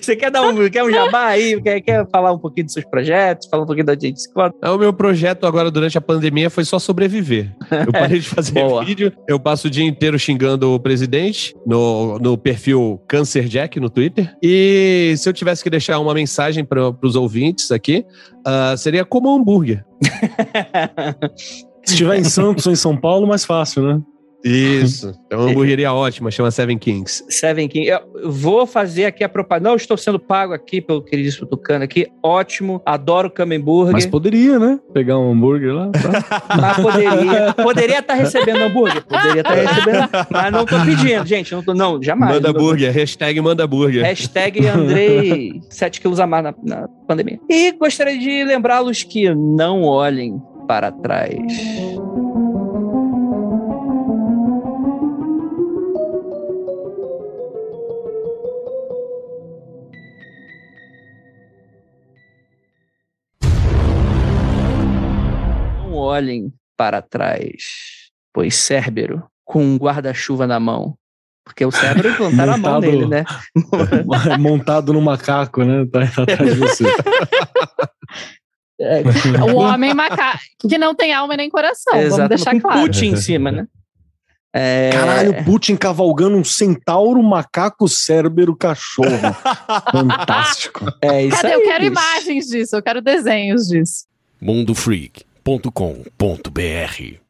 Você quer dar um, quer um jabá aí? Quer, quer falar um pouquinho dos seus projetos? Falar um pouquinho da gente? O meu projeto agora durante a pandemia foi só sobreviver. Eu parei de fazer vídeo, eu passo o dia inteiro xingando o presidente no, no perfil Cancer Jack no Twitter. E se eu tivesse que deixar uma mensagem para os ouvintes aqui, uh, seria como um hambúrguer. Se estiver em Santos ou em São Paulo, mais fácil, né? Isso. É uma hamburgueria ótima, chama Seven Kings. Seven Kings. Eu vou fazer aqui a propaganda. Não, estou sendo pago aqui pelo queridíssimo Tucano aqui. Ótimo. Adoro Camemburger. Mas poderia, né? Pegar um hambúrguer lá. Tá? Mas poderia. Poderia estar tá recebendo hambúrguer. Poderia estar tá recebendo. Mas não estou pedindo, gente. Não, tô, não jamais. Manda hambúrguer. Hashtag manda hambúrguer. Hashtag Andrei sete quilos a mais na, na pandemia. E gostaria de lembrá-los que não olhem para trás. Não olhem para trás, pois Cérbero, com um guarda-chuva na mão, porque o Cérbero implantaram montado, a mão dele, né? Montado no macaco, né? Tá atrás de você. É, o homem macaco que não tem alma nem coração. Exato, vamos deixar claro. Putin em cima, né? É... Caralho, Putin cavalgando um centauro, macaco, Cérbero, cachorro. Fantástico. É isso. Cadê? Aí, eu quero isso. Imagens disso, eu quero desenhos disso. mundo freak ponto com ponto b r